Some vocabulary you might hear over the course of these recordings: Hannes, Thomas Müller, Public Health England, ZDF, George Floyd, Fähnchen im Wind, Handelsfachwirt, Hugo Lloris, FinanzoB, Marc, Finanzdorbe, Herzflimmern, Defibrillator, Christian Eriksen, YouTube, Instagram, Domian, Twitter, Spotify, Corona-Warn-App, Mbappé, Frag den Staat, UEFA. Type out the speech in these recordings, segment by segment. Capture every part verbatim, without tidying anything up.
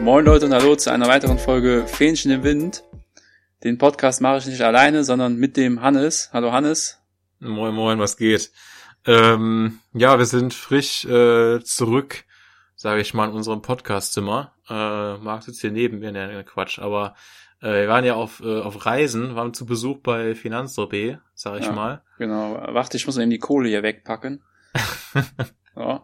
Moin Leute und hallo zu einer weiteren Folge Fähnchen im Wind. Den Podcast mache ich nicht alleine, sondern mit dem Hannes. Hallo Hannes. Moin Moin, was geht? Ähm, ja, wir sind frisch äh, zurück, sage ich mal, in unserem Podcastzimmer. Äh, Marc sitzt hier neben mir, ne, Quatsch, aber äh, wir waren ja auf äh, auf Reisen, waren zu Besuch bei Finanzdorbe, sage ich ja, mal. Genau, warte, ich muss eben die Kohle hier wegpacken. Ja.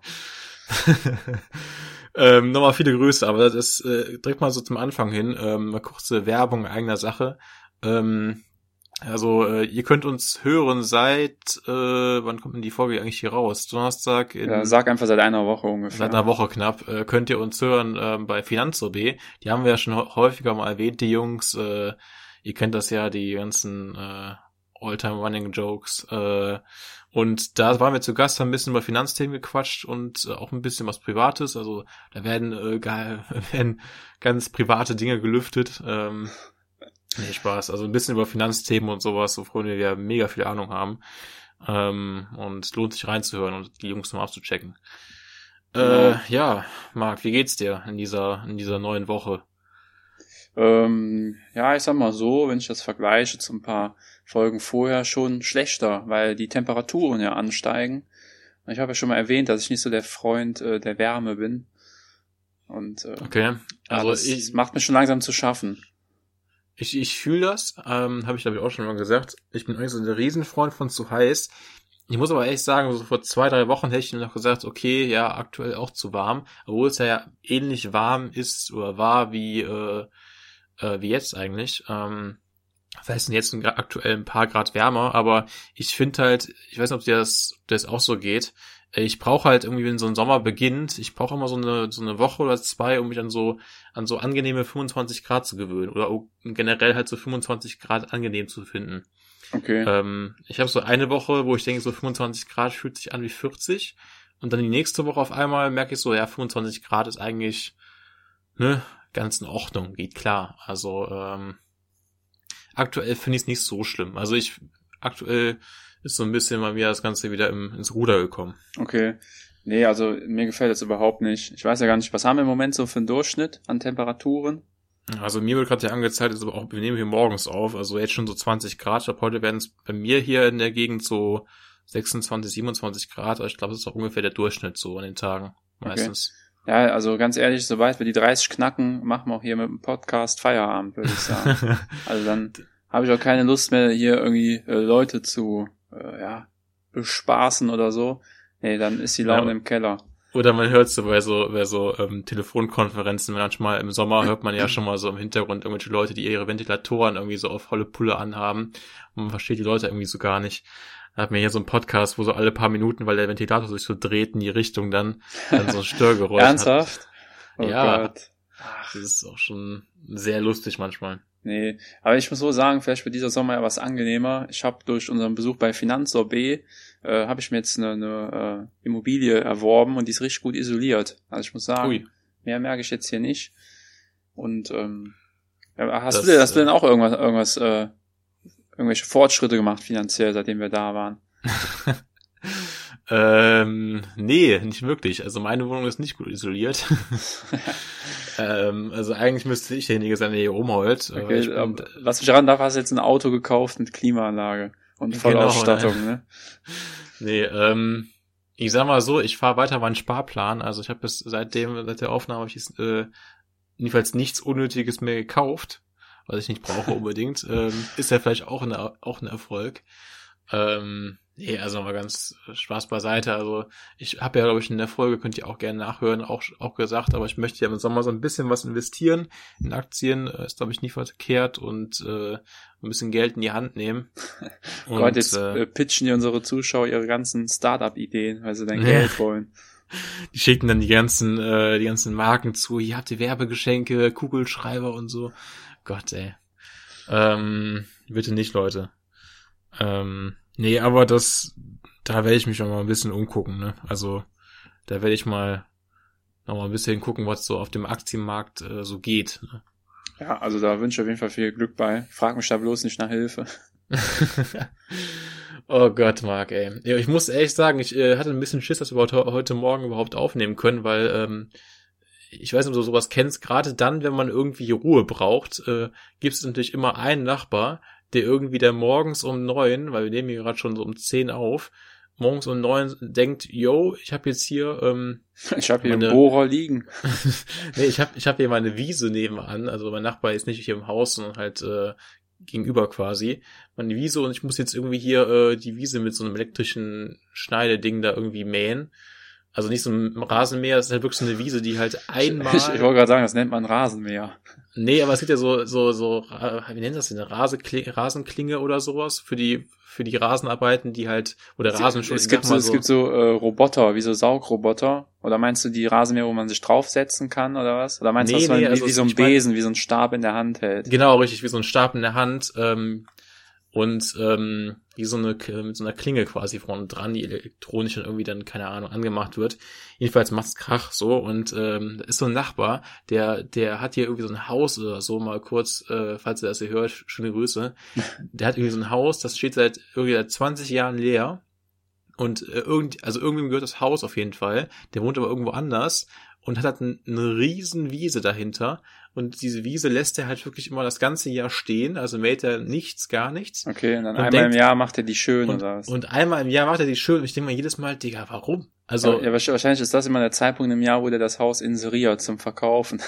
Ähm, nochmal viele Grüße, aber das ist äh, direkt mal so zum Anfang hin, ähm, mal kurze Werbung eigener Sache. Ähm, also äh, ihr könnt uns hören seit, äh, wann kommt denn die Folge eigentlich hier raus? Donnerstag? In, ja, sag einfach seit einer Woche ungefähr. Seit einer Woche knapp äh, könnt ihr uns hören äh, bei FinanzoB. Die haben wir ja schon häufiger mal erwähnt, die Jungs. Äh, ihr kennt das ja, die ganzen äh, All-Time-Running-Jokes. Äh, Und da waren wir zu Gast, haben ein bisschen über Finanzthemen gequatscht und äh, auch ein bisschen was Privates. Also da werden, äh, geil, werden ganz private Dinge gelüftet. Ähm, nee, Spaß. Also ein bisschen über Finanzthemen und sowas, wovon wir ja mega viel Ahnung haben. Ähm, und es lohnt sich reinzuhören und die Jungs nochmal abzuchecken. Äh, ja, ja Marc, wie geht's dir in dieser in dieser neuen Woche? Ähm, ja, ich sag mal so, wenn ich das vergleiche zu ein paar Folgen vorher, schon schlechter, weil die Temperaturen ja ansteigen. Ich habe ja schon mal erwähnt, dass ich nicht so der Freund äh, der Wärme bin. Und äh, okay, also das ich, macht mir schon langsam zu schaffen. Ich ich fühle das, ähm, habe ich glaube ich auch schon mal gesagt. Ich bin eigentlich so ein Riesenfreund von zu heiß. Ich muss aber echt sagen, so vor zwei, drei Wochen hätte ich mir noch gesagt, okay, ja, aktuell auch zu warm, obwohl es ja ähnlich warm ist oder war wie äh, Äh, wie jetzt eigentlich. Ähm, das heißt jetzt aktuell ein paar Grad wärmer, aber ich finde halt, ich weiß nicht, ob dir das, ob dir das auch so geht, ich brauche halt irgendwie, wenn so ein Sommer beginnt, ich brauche immer so eine so eine Woche oder zwei, um mich an so an so angenehme fünfundzwanzig Grad zu gewöhnen oder generell halt so fünfundzwanzig Grad angenehm zu finden. Okay. Ähm, ich habe so eine Woche, wo ich denke, so fünfundzwanzig Grad fühlt sich an wie vierzig und dann die nächste Woche auf einmal merke ich so, ja, fünfundzwanzig Grad ist eigentlich, ne, ganz in Ordnung, geht klar. Also ähm, aktuell finde ich es nicht so schlimm. Also ich aktuell ist so ein bisschen bei mir das Ganze wieder im, ins Ruder gekommen. Okay. Nee, also mir gefällt das überhaupt nicht. Ich weiß ja gar nicht, was haben wir im Moment so für einen Durchschnitt an Temperaturen? Also mir wird gerade ja angezeigt, ist aber auch, wir nehmen hier morgens auf, also jetzt schon so zwanzig Grad. Ab heute werden es bei mir hier in der Gegend so sechsundzwanzig, siebenundzwanzig Grad. Also ich glaube, das ist auch ungefähr der Durchschnitt so an den Tagen meistens. Okay. Ja, also ganz ehrlich, sobald wir die dreißig knacken, machen wir auch hier mit dem Podcast Feierabend, würde ich sagen. Also dann habe ich auch keine Lust mehr, hier irgendwie äh, Leute zu äh, ja, bespaßen oder so. Nee, dann ist die Laune ja im Keller. Oder man hört so bei so, bei so ähm, Telefonkonferenzen, manchmal im Sommer hört man ja schon mal so im Hintergrund irgendwelche Leute, die ihre Ventilatoren irgendwie so auf volle Pulle anhaben und man versteht die Leute irgendwie so gar nicht. Da hat mir hier so einen Podcast, wo so alle paar Minuten, weil der Ventilator sich so dreht in die Richtung, dann, dann so ein Störgeräusch Ernsthaft? Hat. Oh ja, Gott. Das ist auch schon sehr lustig manchmal. Nee, aber ich muss so sagen, vielleicht wird dieser Sommer ja was angenehmer. Ich habe durch unseren Besuch bei FinanzoB äh, habe ich mir jetzt eine, eine äh, Immobilie erworben und die ist richtig gut isoliert. Also ich muss sagen, Ui. mehr merke ich jetzt hier nicht. Und ähm, hast das, du denn, hast du denn auch irgendwas, irgendwas äh, irgendwelche Fortschritte gemacht finanziell, seitdem wir da waren? ähm, nee, nicht wirklich. Also meine Wohnung ist nicht gut isoliert. ähm, also eigentlich müsste ich derjenige sein, der hier rumheult. Okay, ich bin, was mich ran darf, hast du jetzt ein Auto gekauft mit Klimaanlage und Vollausstattung, genau, ne? Nee, ähm, ich sag mal so, ich fahre weiter meinen Sparplan. Also ich habe bis seitdem, seit der Aufnahme, habe ich äh, jedenfalls nichts Unnötiges mehr gekauft, was ich nicht brauche unbedingt, ähm, ist ja vielleicht auch, eine, auch ein Erfolg. Ähm, nee, also nochmal ganz Spaß beiseite. Also ich habe ja, glaube ich, in der Folge, könnt ihr auch gerne nachhören, auch auch gesagt, aber ich möchte ja im Sommer so ein bisschen was investieren in Aktien, ist, glaube ich, nicht verkehrt und äh, ein bisschen Geld in die Hand nehmen. Und, Gott, jetzt äh, pitchen die unsere Zuschauer ihre ganzen Startup-Ideen, weil sie dann Geld wollen. Die schicken dann die ganzen äh, die ganzen Marken zu, hier habt ihr Werbegeschenke, Kugelschreiber und so. Gott, ey. Ähm, bitte nicht, Leute. Ähm, nee, aber das, da werde ich mich auch mal ein bisschen umgucken, ne? Also, da werde ich mal noch mal ein bisschen gucken, was so auf dem Aktienmarkt äh, so geht, ne? Ja, also da wünsche ich auf jeden Fall viel Glück bei. Frag mich da bloß nicht nach Hilfe. Oh Gott, Marc, ey. Ja, ich muss ehrlich sagen, ich äh, hatte ein bisschen Schiss, dass wir heute Morgen überhaupt aufnehmen können, weil ähm, ich weiß nicht, ob du sowas kennst, gerade dann, wenn man irgendwie Ruhe braucht, äh, gibt es natürlich immer einen Nachbar, der irgendwie dann morgens um neun, weil wir nehmen hier gerade schon so um zehn auf, morgens um neun denkt, yo, ich habe jetzt hier... Ähm, ich habe hier meine... einen Bohrer liegen. nee, ich habe ich hab hier meine Wiese nebenan, also mein Nachbar ist nicht hier im Haus, sondern halt äh, gegenüber quasi, meine Wiese, und ich muss jetzt irgendwie hier äh, die Wiese mit so einem elektrischen Schneideding da irgendwie mähen. Also nicht so ein Rasenmäher, das ist halt wirklich so eine Wiese, die halt einmal... Ich, ich wollte gerade sagen, das nennt man Rasenmäher. Nee, aber es gibt ja so, so, so, wie nennt das denn, eine Rasenklinge oder sowas für die, für die Rasenarbeiten, die halt, oder Rasenschutz. Es gibt so, so, es gibt so äh, Roboter, wie so Saugroboter. Oder meinst du die Rasenmäher, wo man sich draufsetzen kann oder was? Oder meinst nee, du, das nee, so also wie, wie so ein Besen, mein, wie so ein Stab in der Hand hält? Genau, richtig, wie so ein Stab in der Hand, ähm, und ähm, wie so eine, mit so einer Klinge quasi vorne dran, die elektronisch dann irgendwie dann, keine Ahnung, angemacht wird. Jedenfalls macht's Krach so, und ähm, da ist so ein Nachbar, der der hat hier irgendwie so ein Haus oder so, mal kurz, äh, falls ihr das hier hört, schöne Grüße. Der hat irgendwie so ein Haus, das steht seit irgendwie seit zwanzig Jahren leer, und äh, irgend, also irgendwem gehört das Haus auf jeden Fall, der wohnt aber irgendwo anders und hat halt ein, eine riesen Wiese dahinter. Und diese Wiese lässt er halt wirklich immer das ganze Jahr stehen, also mäht er nichts, gar nichts. Okay, und dann und einmal denkt, im Jahr macht er die schön und, oder was? Und einmal im Jahr macht er die schön, und ich denke mal jedes Mal, Digga, warum? Also ja, wahrscheinlich ist das immer der Zeitpunkt im Jahr, wo der das Haus inseriert zum Verkaufen.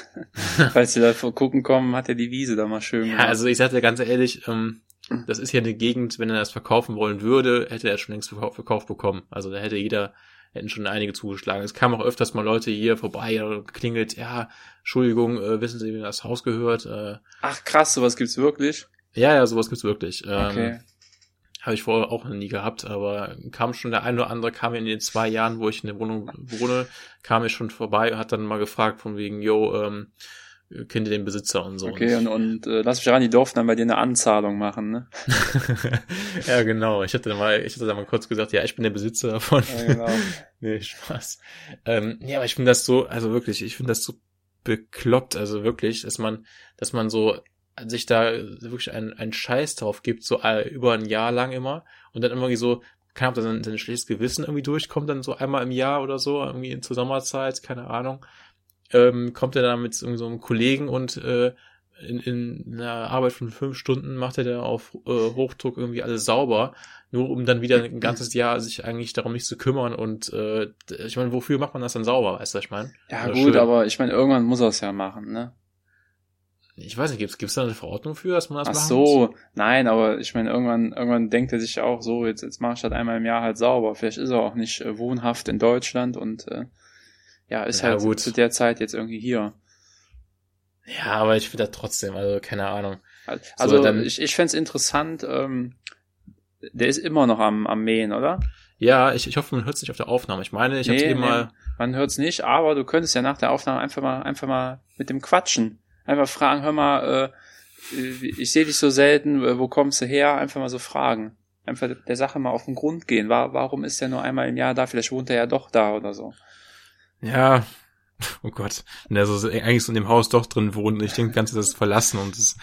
Falls die da gucken kommen, hat er die Wiese da mal schön gemacht. Ja, also ich sag dir ganz ehrlich, ähm, das ist ja eine Gegend, wenn er das verkaufen wollen würde, hätte er schon längst verkauft bekommen. Also da hätte jeder... hätten schon einige zugeschlagen. Es kamen auch öfters mal Leute hier vorbei oder geklingelt, ja, Entschuldigung, äh, wissen Sie, wie das Haus gehört? Äh, Ach krass, sowas gibt's wirklich? Ja, ja, sowas gibt's wirklich. Ähm, okay. Habe ich vorher auch noch nie gehabt, aber kam schon der eine oder andere, kam in den zwei Jahren, wo ich in der Wohnung wohne, kam mir schon vorbei und hat dann mal gefragt von wegen, yo, ähm, kennt ihr den Besitzer und so. Okay, und, und äh, lass mich ran, die durften dann bei dir eine Anzahlung machen, ne? Ja, genau. Ich hatte da mal, ich hatte da mal kurz gesagt, ja, ich bin der Besitzer davon. Ja, genau. Nee, Spaß. Ähm, ja, aber ich finde das so, also wirklich, ich finde das so bekloppt, also wirklich, dass man, dass man so sich da wirklich einen, einen Scheiß drauf gibt, so äh, über ein Jahr lang immer, und dann irgendwie so, keine Ahnung, ob dann sein schlechtes Gewissen irgendwie durchkommt, dann so einmal im Jahr oder so, irgendwie zur Sommerzeit, keine Ahnung. Ähm, kommt er da mit so einem Kollegen und äh, in, in einer Arbeit von fünf Stunden macht er da auf äh, Hochdruck irgendwie alles sauber, nur um dann wieder ein ganzes Jahr sich eigentlich darum nicht zu kümmern, und äh, ich meine, wofür macht man das dann sauber, weißt du, ich meine? Ja, oder gut, schön. Aber ich meine, irgendwann muss er es ja machen, ne? Ich weiß nicht, gibt's gibt's da eine Verordnung für, dass man das Ach machen so, muss? Nein, aber ich meine, irgendwann irgendwann denkt er sich auch so, jetzt jetzt mache ich halt einmal im Jahr halt sauber, vielleicht ist er auch nicht äh, wohnhaft in Deutschland und äh, ja, ist ja, halt gut. Zu der Zeit jetzt irgendwie hier. Ja, aber ich finde das trotzdem, also keine Ahnung. Also so, dann, ich, ich fände es interessant, ähm, der ist immer noch am, am Mähen, oder? Ja, ich, ich hoffe, man hört es nicht auf der Aufnahme. Ich meine, ich nee, habe eben nee, mal... Man hört es nicht, aber du könntest ja nach der Aufnahme einfach mal einfach mal mit dem quatschen. Einfach fragen, hör mal, äh, ich sehe dich so selten, wo kommst du her? Einfach mal so fragen. Einfach der Sache mal auf den Grund gehen. Warum ist der nur einmal im Jahr da? Vielleicht wohnt er ja doch da oder so. Ja, oh Gott, wenn er so eigentlich so in dem Haus doch drin wohnt und ich denke, ganz das verlassen und das.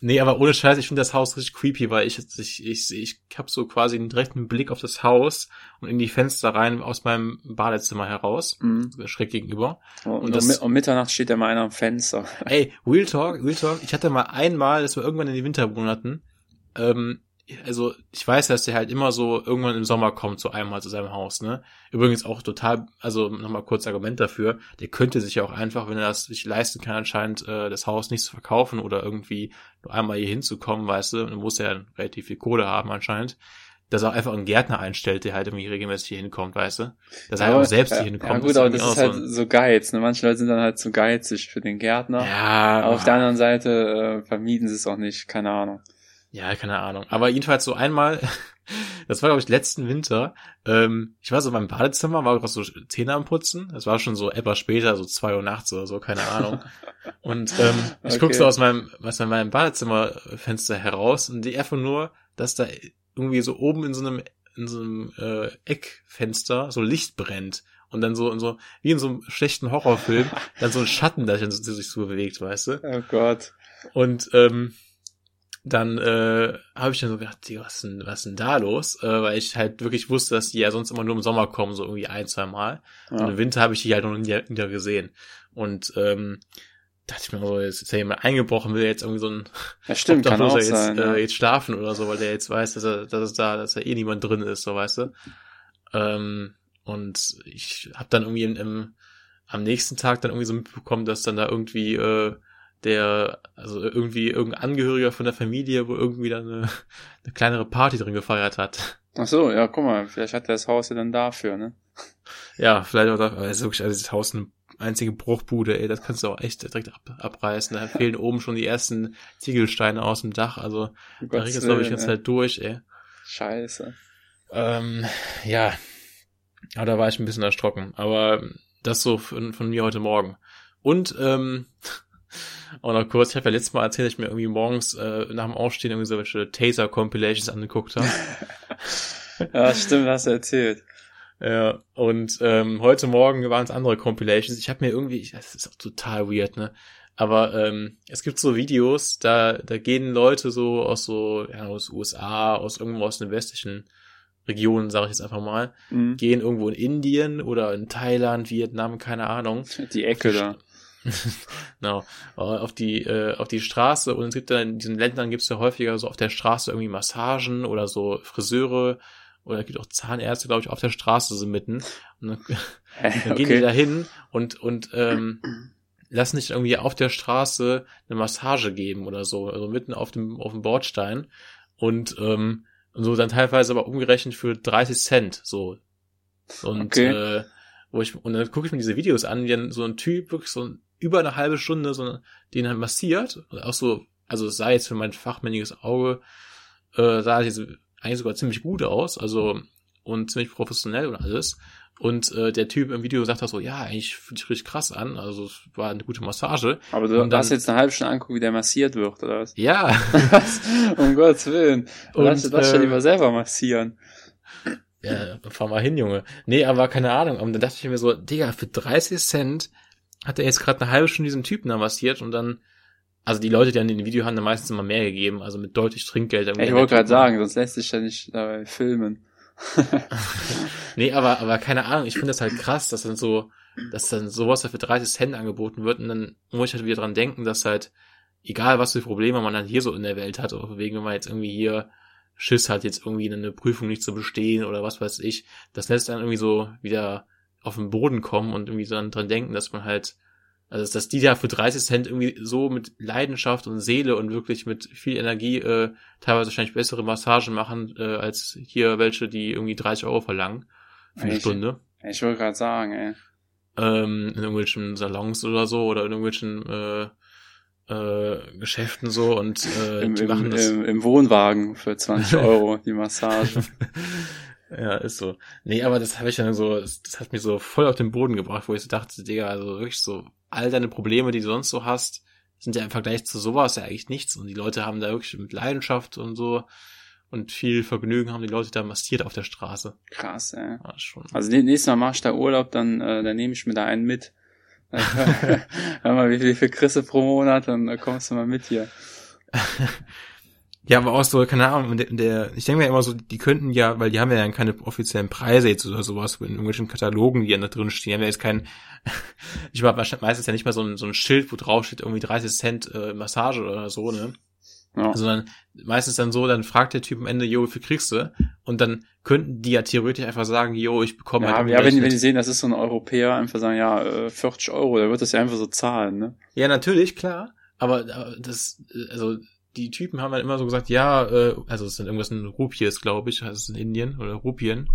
Nee, aber ohne Scheiß, ich finde das Haus richtig creepy, weil ich ich ich ich habe so quasi einen direkten Blick auf das Haus und in die Fenster rein aus meinem Badezimmer heraus, mhm. Schräg gegenüber. Und, und, und das, um Mitternacht steht ja mal einer am Fenster. Ey, Real Talk, Real Talk, ich hatte mal einmal, das war irgendwann in den Wintermonaten, ähm, also ich weiß, dass der halt immer so irgendwann im Sommer kommt, so einmal zu seinem Haus, ne? Übrigens auch total, also nochmal kurz Argument dafür, der könnte sich ja auch einfach, wenn er das sich leisten kann, anscheinend äh, das Haus nicht zu verkaufen oder irgendwie nur einmal hier hinzukommen, weißt du, und dann muss er ja relativ viel Kohle haben anscheinend, dass er einfach einen Gärtner einstellt, der halt irgendwie regelmäßig hier hinkommt, weißt du? Dass er ja, halt auch selbst ja, hier hinkommt. Ja gut, aber das ist halt so, so Geiz, ne? Manche Leute sind dann halt zu geizig für den Gärtner. Ja. Aber auf der anderen Seite äh, vermieden sie es auch nicht, keine Ahnung. Ja, keine Ahnung. Aber jedenfalls so einmal, das war, glaube ich, letzten Winter, ähm, ich war so beim Badezimmer, war gerade so Zähne am Putzen. Das war schon so etwas später, so zwei Uhr nachts oder so, keine Ahnung. Und ähm, ich okay. guck so aus meinem, aus meinem Badezimmerfenster heraus und die einfach nur, dass da irgendwie so oben in so einem, in so einem äh, Eckfenster so Licht brennt. Und dann so, und so, wie in so einem schlechten Horrorfilm, dann so ein Schatten, der sich so bewegt, weißt du? Oh Gott. Und, ähm, dann äh, habe ich dann so gedacht, was ist denn, was denn da los? Äh, weil ich halt wirklich wusste, dass die ja sonst immer nur im Sommer kommen, so irgendwie ein, zwei Mal. Ja. Und im Winter habe ich die halt noch nie wieder gesehen. Und ähm, dachte ich mir so, jetzt ist ja jemand eingebrochen, will jetzt irgendwie so ein ja, stimmt, kann auch jetzt, sein, ja. äh, jetzt schlafen oder so, weil der jetzt weiß, dass er, dass es da, dass da eh niemand drin ist, so weißt du. Ähm, und ich habe dann irgendwie im, im, am nächsten Tag dann irgendwie so mitbekommen, dass dann da irgendwie äh, der, also irgendwie irgendein Angehöriger von der Familie, wo irgendwie dann eine, eine kleinere Party drin gefeiert hat. Ach so, ja, guck mal, vielleicht hat er das Haus ja dann dafür, ne? Ja, vielleicht auch dafür, aber es ist wirklich, also dieses Haus eine einzige Bruchbude, ey, das kannst du auch echt direkt ab, abreißen, da fehlen oben schon die ersten Ziegelsteine aus dem Dach, also oh da regnet es, glaube ich, jetzt halt durch, ey. Scheiße. Ähm, ja, aber da war ich ein bisschen erschrocken, aber das so von, von mir heute Morgen. Und, ähm, auch noch kurz, ich habe ja letztes Mal erzählt, dass ich mir irgendwie morgens äh, nach dem Aufstehen irgendwie solche Taser-Compilations angeguckt habe. Ja, stimmt, hast du erzählt. Ja, und ähm, heute Morgen waren es andere Compilations. Ich habe mir irgendwie, das ist auch total weird, ne? Aber ähm, es gibt so Videos, da da gehen Leute so aus so, ja, aus U S A, aus irgendwo aus den westlichen Regionen, sage ich jetzt einfach mal, mhm. gehen irgendwo in Indien oder in Thailand, Vietnam, keine Ahnung. Die Ecke da. Genau, auf die äh, auf die Straße, und es gibt dann in diesen Ländern gibt es ja häufiger so auf der Straße irgendwie Massagen oder so Friseure, oder es gibt auch Zahnärzte, glaube ich, auf der Straße so mitten, und dann, äh, dann gehen okay. die da hin und, und ähm, lassen sich irgendwie auf der Straße eine Massage geben oder so, also mitten auf dem auf dem Bordstein, und ähm, so dann teilweise aber umgerechnet für dreißig Cent so, und okay. äh, wo ich, und dann gucke ich mir diese Videos an, wie dann so ein Typ wirklich so ein über eine halbe Stunde so den halt massiert, auch so, also es sah jetzt für mein fachmännisches Auge äh, sah jetzt eigentlich sogar ziemlich gut aus, also und ziemlich professionell und alles, und äh, der Typ im Video sagt auch so, ja, eigentlich fühlt sich richtig krass an, also es war eine gute Massage. Aber du dann, hast jetzt eine halbe Stunde angucken, wie der massiert wird, oder was? Ja. Um Gottes Willen. Und lass dir das schon lieber selber massieren. Ja, fahr mal hin, Junge. Nee, aber keine Ahnung, und dann dachte ich mir so, Digga, für dreißig Cent hat er jetzt gerade eine halbe Stunde diesen Typen da massiert, und dann, also die Leute, die an den Video haben, dann meistens immer mehr gegeben, also mit deutlich Trinkgeld. Ich wollte gerade sagen, sonst lässt sich ja nicht dabei filmen. Nee, aber, aber keine Ahnung, ich finde das halt krass, dass dann so, dass dann sowas da für dreißig Cent angeboten wird, und dann muss ich halt wieder dran denken, dass halt, egal was für Probleme man dann hier so in der Welt hat, auch wegen, wenn man jetzt irgendwie hier Schiss hat, jetzt irgendwie eine Prüfung nicht zu bestehen oder was weiß ich, das lässt dann irgendwie so wieder auf den Boden kommen und irgendwie dann dran denken, dass man halt, also dass die da für dreißig Cent irgendwie so mit Leidenschaft und Seele und wirklich mit viel Energie äh, teilweise wahrscheinlich bessere Massagen machen, äh, als hier welche, die irgendwie dreißig Euro verlangen für eine ich, Stunde. Ich wollte gerade sagen, ey. Ähm, in irgendwelchen Salons oder so oder in irgendwelchen äh, äh, Geschäften so, und äh, Im, die im, machen das. Im, im Wohnwagen für zwanzig Euro die Massage. Ja, ist so. Nee, aber das habe ich dann so, das hat mich so voll auf den Boden gebracht, wo ich so dachte, Digga, also wirklich so, all deine Probleme, die du sonst so hast, sind ja im Vergleich zu sowas ja eigentlich nichts, und die Leute haben da wirklich mit Leidenschaft und so und viel Vergnügen haben die Leute da massiert auf der Straße. Krass, ey. Ja, schon. Also nächstes Mal mach ich da Urlaub, dann, äh, dann nehme ich mir da einen mit. Hör mal, wie viel kriegst du pro Monat, dann kommst du mal mit hier. Ja, aber auch so, keine Ahnung, der, der, ich denke mir immer so, die könnten ja, weil die haben ja dann keine offiziellen Preise jetzt oder sowas, in irgendwelchen Katalogen, die ja da drin stehen, haben ja jetzt keinen, ich war meistens ja nicht mal so ein, so ein Schild, wo drauf steht irgendwie dreißig Cent äh, Massage oder so, ne? Ja. Sondern meistens dann so, dann fragt der Typ am Ende, jo, wie viel kriegst du? Und dann könnten die ja theoretisch einfach sagen, jo, ich bekomme... Ja, halt ja, wenn, wenn die sehen, das ist so ein Europäer, einfach sagen, ja, vierzig Euro, der wird das ja einfach so zahlen, ne? Ja, natürlich, klar, aber, aber das, also... Die Typen haben dann immer so gesagt, ja, äh, also es sind irgendwas in Rupies, glaube ich, heißt es in Indien oder Rupien.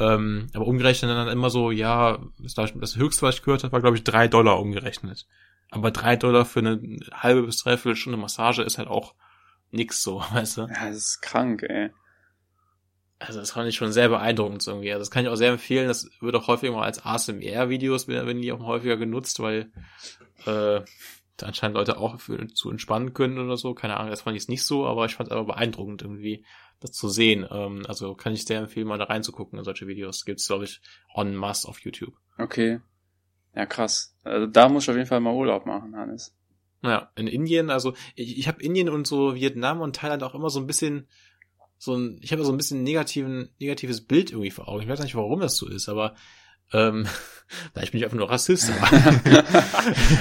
Ähm, aber umgerechnet dann immer so, ja, das höchste, was ich gehört habe, war, glaube ich, drei Dollar umgerechnet. Aber drei Dollar für eine halbe bis dreiviertel Stunde Massage ist halt auch nix so, weißt du? Ja, das ist krank, ey. Also das fand ich schon sehr beeindruckend irgendwie. Also das kann ich auch sehr empfehlen. Das wird auch häufig mal als A S M R-Videos, werden die auch häufiger genutzt, weil äh, anscheinend Leute auch für, zu entspannen können oder so, keine Ahnung, das fand ich jetzt nicht so, aber ich fand es aber beeindruckend irgendwie, das zu sehen, ähm, also kann ich sehr empfehlen, mal da reinzugucken in solche Videos, gibt's, glaube ich, en masse auf YouTube. Okay, ja krass, also da muss ich auf jeden Fall mal Urlaub machen, Hannes. Ja, in Indien, also ich, ich habe Indien und so Vietnam und Thailand auch immer so ein bisschen so ein, ich habe so ein bisschen negativen negatives Bild irgendwie vor Augen. Ich weiß nicht, warum das so ist, aber ähm, vielleicht bin ich einfach nur Rassist.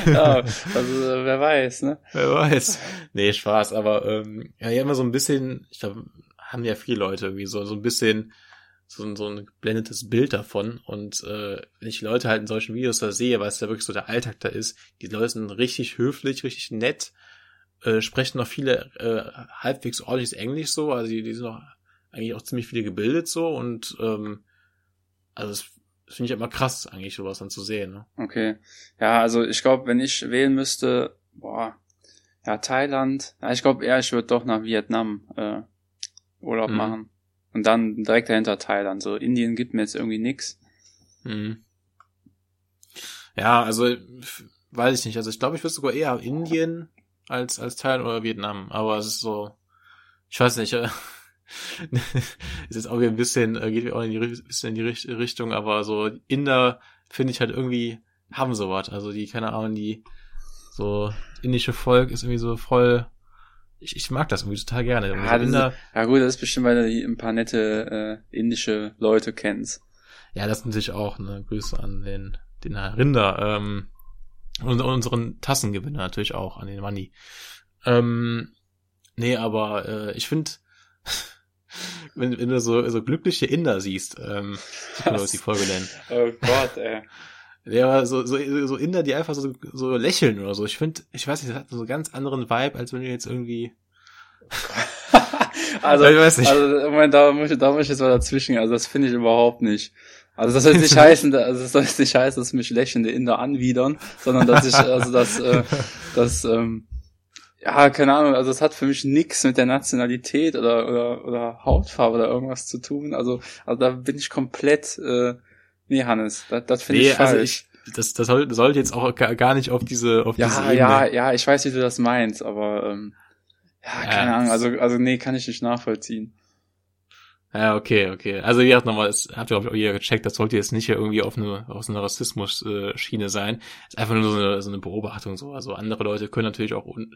Ja, also wer weiß, ne? Wer weiß. Nee, Spaß, aber ähm, ja, immer so ein bisschen, ich glaube, haben ja viele Leute irgendwie so, so ein bisschen so ein, so ein geblendetes Bild davon. Und äh, wenn ich Leute halt in solchen Videos da sehe, weil es da wirklich so der Alltag da ist, die Leute sind richtig höflich, richtig nett, äh, sprechen noch viele äh, halbwegs ordentliches Englisch so, also die, die sind auch eigentlich auch ziemlich viele gebildet so und ähm, also es finde ich immer krass, eigentlich sowas dann zu sehen. Ne? Okay. Ja, also ich glaube, wenn ich wählen müsste, boah, ja, Thailand, ja, ich glaube eher, ich würde doch nach Vietnam äh, Urlaub mhm. machen. Und dann direkt dahinter Thailand. So, Indien gibt mir jetzt irgendwie nix. Mhm. Ja, also, weiß ich nicht. Also ich glaube, ich würde sogar eher Indien als als Thailand oder Vietnam. Aber es ist so, ich weiß nicht, äh, ist jetzt auch wieder ein bisschen, geht auch in die, bisschen in die Richtung, aber so Inder, finde ich halt irgendwie, haben sowas. Also die, keine Ahnung, die, so, indische Volk ist irgendwie so voll, ich, ich mag das irgendwie total gerne. Ja, Inder, ist, ja gut, das ist bestimmt, weil du ein paar nette äh, indische Leute kennst. Ja, das natürlich auch, ne, Grüße an den, den Rinder, ähm, und unseren Tassengewinner natürlich auch, an den Manni. Ähm, nee, aber äh, ich finde, wenn, wenn du so, so glückliche Inder siehst, ähm, ich weiß, was die Folge nennen. Oh Gott, ey. Ja, so, so, so Inder, die einfach so, so lächeln oder so. Ich finde, ich weiß nicht, das hat so einen ganz anderen Vibe, als wenn du jetzt irgendwie. also, ich weiß nicht. Also, Moment, da muss ich, da muss ich jetzt mal dazwischen. Also, das finde ich überhaupt nicht. Also, das soll nicht heißen, also, das soll nicht heißen, dass mich lächelnde Inder anwidern, sondern dass ich, also, dass, äh, dass, ähm, ja, keine Ahnung, also es hat für mich nichts mit der Nationalität oder, oder, oder Hautfarbe oder irgendwas zu tun. Also, also da bin ich komplett, äh, nee, Hannes, das, das finde nee, ich falsch. Also ich, das, das sollte soll jetzt auch gar nicht auf diese, auf ja, diese Ebene. Ja, ja, ja, ich weiß, wie du das meinst, aber, ähm, ja, keine ja, Ahnung, also, also, nee, kann ich nicht nachvollziehen. Ja, okay, okay. Also, wie gesagt, nochmal, das habt ihr, glaube ich, auch jeder gecheckt, das sollte jetzt nicht ja irgendwie auf eine, auf so eine Rassismus-Schiene sein. Das ist einfach nur so eine, so eine Beobachtung, so. Also, andere Leute können natürlich auch un,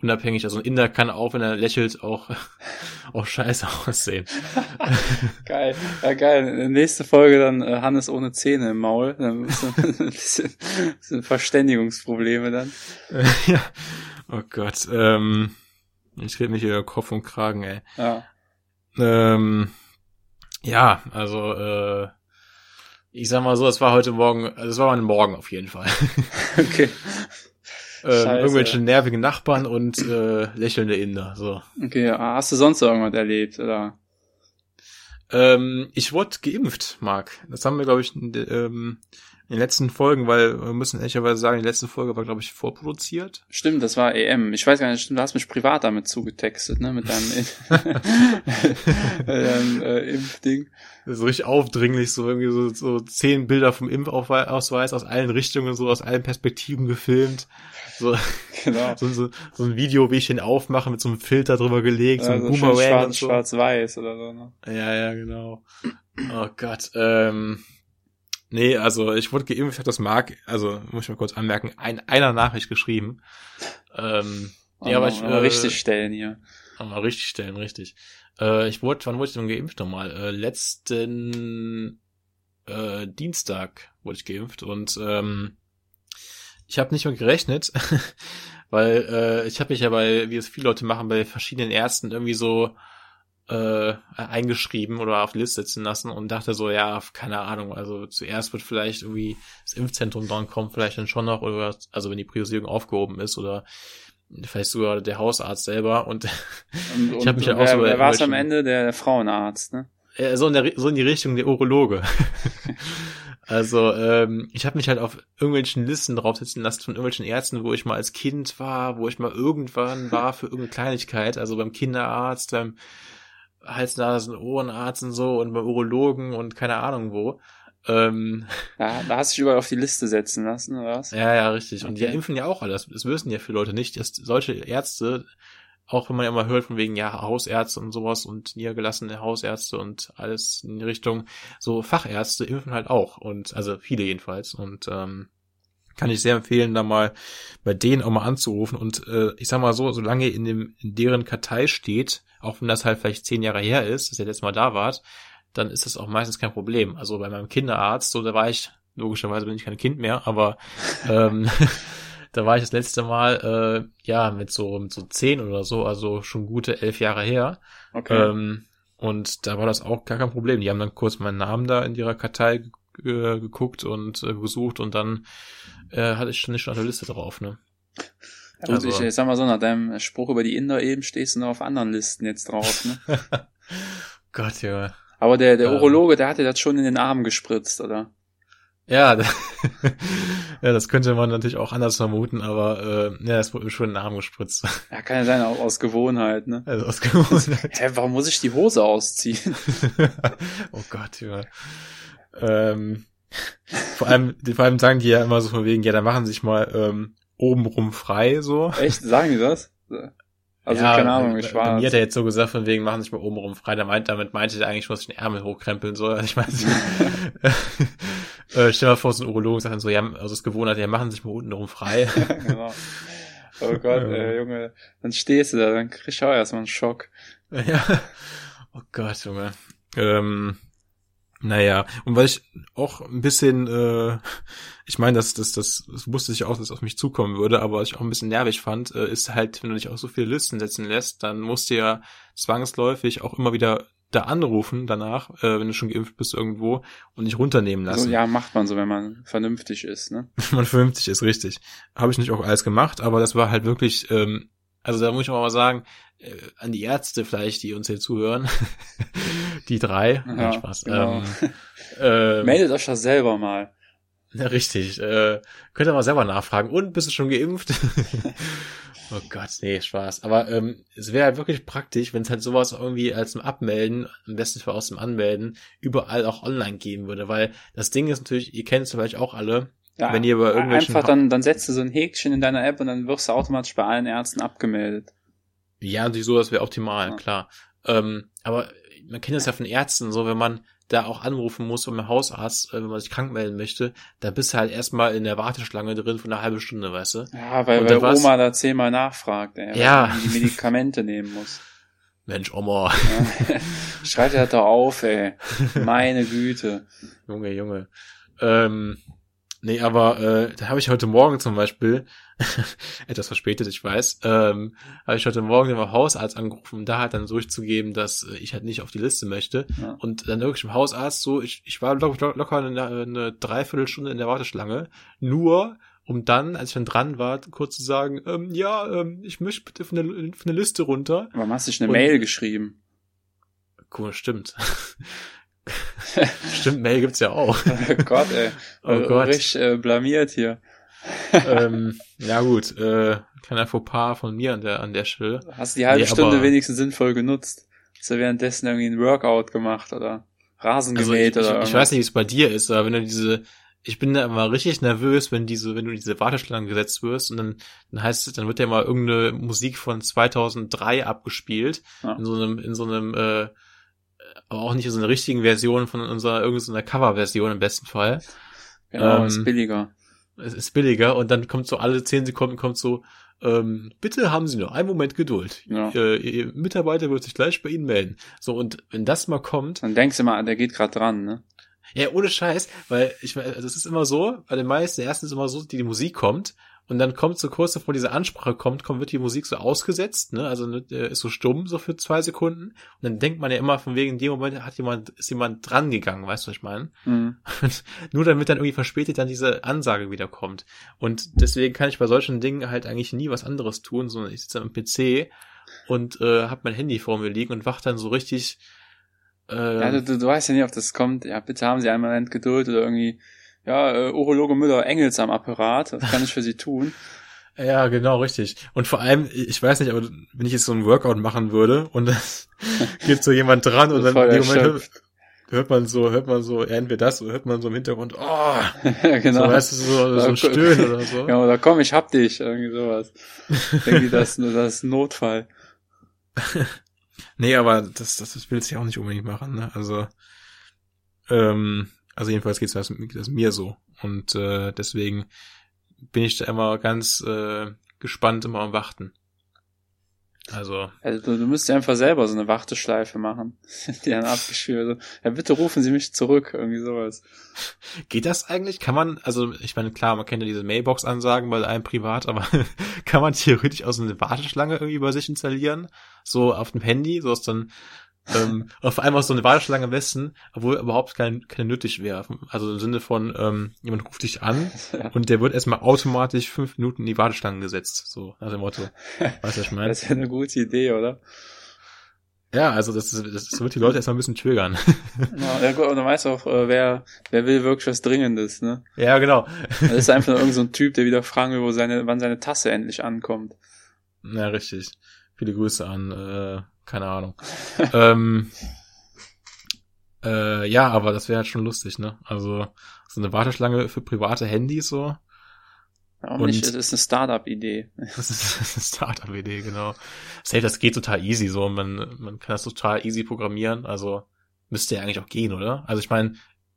unabhängig, also ein Inder kann auch, wenn er lächelt, auch, auch scheiße aussehen. Geil, ja, geil. Nächste Folge dann äh, Hannes ohne Zähne im Maul. Dann ein bisschen, bisschen Verständigungsprobleme dann. Ja. Oh Gott, ähm, ich rede mich über Kopf und Kragen, ey. Ja. Ähm, ja, also, äh, ich sag mal so, es war heute Morgen, also es war mal ein Morgen auf jeden Fall. Okay. Ähm, irgendwelche nervigen Nachbarn und äh, lächelnde Inder. So. Okay, hast du sonst irgendwas erlebt, oder? Ähm, ich wurde geimpft, Marc. Das haben wir, glaube ich, in, de, ähm, in den letzten Folgen, weil wir müssen ehrlicherweise sagen, die letzte Folge war, glaube ich, vorproduziert. Stimmt, das war E M. Ich weiß gar nicht, stimmt, du hast mich privat damit zugetextet, ne? Mit deinem, deinem äh, Impfding. Das ist so richtig aufdringlich, so irgendwie so, so zehn Bilder vom Impfausweis aus allen Richtungen, so aus allen Perspektiven gefilmt. So, genau. so, so, so ein Video, wie ich den aufmache, mit so einem Filter drüber gelegt, so ein Boomerang und so. Schwarz-Weiß oder so, ne? Ja, ja, genau. Oh Gott, ähm, nee, also ich wurde geimpft, hat das Marc, also muss ich mal kurz anmerken, ein, einer Nachricht geschrieben. Ähm, oh, nee, aber ich, mal äh, richtig stellen hier. Mal richtig stellen, richtig. Äh, ich wurde, wann wurde ich denn geimpft nochmal? Äh, letzten äh, Dienstag wurde ich geimpft und ähm, ich habe nicht mehr gerechnet, weil äh, ich habe mich ja bei, wie es viele Leute machen, bei verschiedenen Ärzten irgendwie so äh, eingeschrieben oder auf die Liste setzen lassen und dachte so, ja, keine Ahnung, also zuerst wird vielleicht irgendwie das Impfzentrum dran kommen, vielleicht dann schon noch, oder also wenn die Priorisierung aufgehoben ist oder vielleicht sogar der Hausarzt selber und, und, und ich habe mich ja auch so... Wer war es am Ende? Der Frauenarzt, ne? So in, der, so in die Richtung der Urologe. Also ähm, ich habe mich halt auf irgendwelchen Listen draufsetzen lassen von irgendwelchen Ärzten, wo ich mal als Kind war, wo ich mal irgendwann war für irgendeine Kleinigkeit, also beim Kinderarzt, beim Hals-Nasen-Ohrenarzt und so und beim Urologen und keine Ahnung wo. Ähm, ja, da hast du dich überall auf die Liste setzen lassen, oder was? Ja, ja, richtig. Und die impfen ja auch alle. Das, das wissen ja viele Leute nicht, dass solche Ärzte, auch wenn man ja immer hört von wegen, ja, Hausärzte und sowas und niedergelassene Hausärzte und alles in die Richtung, so Fachärzte impfen halt auch. Und also viele jedenfalls. Und ähm, kann ich sehr empfehlen, da mal bei denen auch mal anzurufen. Und äh, ich sag mal so, solange in dem in deren Kartei steht, auch wenn das halt vielleicht zehn Jahre her ist, dass ihr letztes Mal da wart, dann ist das auch meistens kein Problem. Also bei meinem Kinderarzt, so da war ich, logischerweise bin ich kein Kind mehr, aber ähm, da war ich das letzte Mal äh, ja mit so mit so zehn oder so, also schon gute elf Jahre her. Okay. Ähm, und da war das auch gar kein Problem. Die haben dann kurz meinen Namen da in ihrer Kartei ge- ge- geguckt und äh, gesucht und dann äh, hatte ich schon eine Liste drauf, ne? Ja, also ich, ich sag mal so, nach deinem Spruch über die Inder eben stehst du noch auf anderen Listen jetzt drauf, ne? Gott, ja. Aber der, der Urologe, der hatte das schon in den Arm gespritzt, oder? Ja, ja, das könnte man natürlich auch anders vermuten, aber äh, ja, es wurde mir schon in den Arm gespritzt. Ja, kann ja sein, auch aus Gewohnheit, ne? Also aus Gewohnheit. Hä, warum muss ich die Hose ausziehen? Oh Gott, ja. Ähm, vor allem, vor allem sagen die ja immer so von wegen, ja, dann machen sie sich mal ähm, obenrum frei, so. Echt? Sagen die das? Also, ja, keine Ahnung, ich war. Bei mir hat er jetzt so gesagt, von wegen machen sich mal obenrum frei. Der meint, damit meinte er eigentlich, dass ich den Ärmel hochkrempeln soll. Also, ich meine, äh, stell mal vor, so ein Urologen sagt dann so, ja, also das Gewohnheit, ja, machen sich mal untenrum frei. Genau. Oh Gott, äh, Junge, dann stehst du da, dann kriegst du auch erstmal einen Schock. Ja. Oh Gott, Junge. Ähm, naja, und weil ich auch ein bisschen, äh, ich meine, das, das, das, das wusste ich auch, dass es auf mich zukommen würde, aber was ich auch ein bisschen nervig fand, äh, ist halt, wenn du dich auch so viele Listen setzen lässt, dann musst du ja zwangsläufig auch immer wieder da anrufen danach, äh, wenn du schon geimpft bist irgendwo und dich runternehmen lassen. Also, ja, macht man so, wenn man vernünftig ist, ne? Wenn man vernünftig ist, richtig. Habe ich nicht auch alles gemacht, aber das war halt wirklich, ähm, also da muss ich auch mal sagen, äh, an die Ärzte vielleicht, die uns hier zuhören, die drei, ja, nein, Spaß. Genau. Ähm, äh, Meldet euch das selber mal. Na, richtig, äh, könnt ihr mal selber nachfragen. Und, bist du schon geimpft? Oh Gott, nee, Spaß. Aber ähm, es wäre halt wirklich praktisch, wenn es halt sowas irgendwie als im Abmelden, im besten Fall aus dem Anmelden, überall auch online geben würde. Weil das Ding ist natürlich, ihr kennt es vielleicht auch alle, ja, wenn ihr bei irgendwelchen... Einfach dann, dann setzt du so ein Häkchen in deiner App und dann wirst du automatisch bei allen Ärzten abgemeldet. Ja, natürlich so, das wäre optimal, ja. Klar. Ähm, aber man kennt das ja von Ärzten, so wenn man da auch anrufen muss beim Hausarzt, wenn man sich krank melden möchte, da bist du halt erstmal in der Warteschlange drin von einer halben Stunde, weißt du? Ja, weil, weil Oma da zehnmal nachfragt, ey, ja, weil man die Medikamente nehmen muss. Mensch, Oma. Ja. Schreibt halt da auf, ey. Meine Güte. Junge, Junge. Ähm, nee, aber äh, da habe ich heute Morgen zum Beispiel, etwas verspätet, ich weiß, ähm, habe ich heute Morgen den Hausarzt angerufen, um da halt dann durchzugeben, dass ich halt nicht auf die Liste möchte. Ja. Und dann wirklich im Hausarzt so, ich, ich war locker, locker eine, eine Dreiviertelstunde in der Warteschlange, nur um dann, als ich dann dran war, kurz zu sagen, ähm, ja, ähm, ich möchte bitte von der, von der Liste runter. Warum hast du nicht eine Und, Mail geschrieben? Cool, stimmt. Stimmt, Mail gibt's ja auch. Oh Gott, ey. Oh Gott. Richtig äh, blamiert hier. ähm, ja gut, äh, kleiner Fauxpas von mir an der an der Stelle. Hast du die halbe nee, Stunde wenigstens sinnvoll genutzt? Hast du währenddessen irgendwie ein Workout gemacht oder Rasen gemäht also oder ich, ich weiß nicht, wie es bei dir ist, aber wenn du diese, ich bin da immer richtig nervös, wenn diese, wenn du in diese Warteschlange gesetzt wirst und dann, dann heißt es, dann wird ja mal irgendeine Musik von zweitausenddrei abgespielt, ja. in so einem, in so einem, äh, aber auch nicht in so einer richtigen Version von unserer, irgendeiner Cover-Version im besten Fall. Genau, ähm, ist billiger. Es ist billiger und dann kommt so alle zehn Sekunden kommt so, ähm, bitte haben Sie noch einen Moment Geduld. Ja. Ihr, ihr Mitarbeiter wird sich gleich bei Ihnen melden. So, und wenn das mal kommt... Dann denkst du mal, der geht gerade dran, ne? Ja, ohne Scheiß, weil ich meine, das ist immer so, bei den meisten, erstens immer so, die, die Musik kommt und dann kommt so kurz davor diese Ansprache kommt, kommt, wird die Musik so ausgesetzt, ne? Also ist so stumm, so für zwei Sekunden. Und dann denkt man ja immer, von wegen in dem Moment hat jemand, ist jemand dran gegangen, weißt du, was ich meine? Mhm. Nur damit dann irgendwie verspätet dann diese Ansage wieder kommt. Und deswegen kann ich bei solchen Dingen halt eigentlich nie was anderes tun, sondern ich sitze am P C und äh, hab mein Handy vor mir liegen und wach dann so richtig. Ähm, ja, du, du, du weißt ja nicht, ob das kommt. Ja, bitte haben Sie einmal Geduld oder irgendwie, ja, äh, Urologe Müller, Engels am Apparat, was kann ich für Sie tun? Ja, genau, richtig. Und vor allem, ich weiß nicht, aber wenn ich jetzt so ein Workout machen würde und es geht so jemand dran und dann in dem Moment hört, hört man so, hört man so, entweder das oder hört man so im Hintergrund, oh, ja, genau. So weißt du, so, so ein Stöhnen oder so. Ja, oder komm, ich hab dich, irgendwie sowas. Ich denke, das, das ist ein Notfall. Nee, aber das, das willst du ja auch nicht unbedingt machen, ne? Also, ähm, also jedenfalls geht's das, das mir so. Und äh, deswegen bin ich da immer ganz äh, gespannt immer am Warten. Also, also du, du müsst ja einfach selber so eine Warteschleife machen, die dann abgespielt wird. Ja, bitte rufen Sie mich zurück, irgendwie sowas. Geht das eigentlich? Kann man, also ich meine, klar, man kennt ja diese Mailbox-Ansagen bei einem privat, aber kann man theoretisch auch so eine Warteschlange irgendwie bei sich installieren? So auf dem Handy, so dass dann ähm, auf einmal so eine Warteschlange am besten, obwohl überhaupt kein, keine nötig wäre. Also im Sinne von, ähm, jemand ruft dich an und der wird erstmal automatisch fünf Minuten in die Warteschlange gesetzt. So, nach dem Motto. Weißt du, was ich meine? Das ist ja eine gute Idee, oder? Ja, also das, das, das wird die Leute erstmal ein bisschen triggern. Ja, gut, aber du weißt auch, wer, wer will wirklich was Dringendes, ne? Ja, genau. Das ist einfach nur irgend so ein Typ, der wieder fragen will, wo seine, wann seine Tasse endlich ankommt. Ja, richtig. Viele Grüße an, äh, keine Ahnung. ähm, äh, ja, aber das wäre halt schon lustig, ne? Also so eine Warteschlange für private Handys so. Auch und nicht, das ist eine Startup-Idee. Das ist eine Startup-Idee, genau. Safe, das geht total easy so. Man, man kann das total easy programmieren. Also müsste ja eigentlich auch gehen, oder? Also ich meine,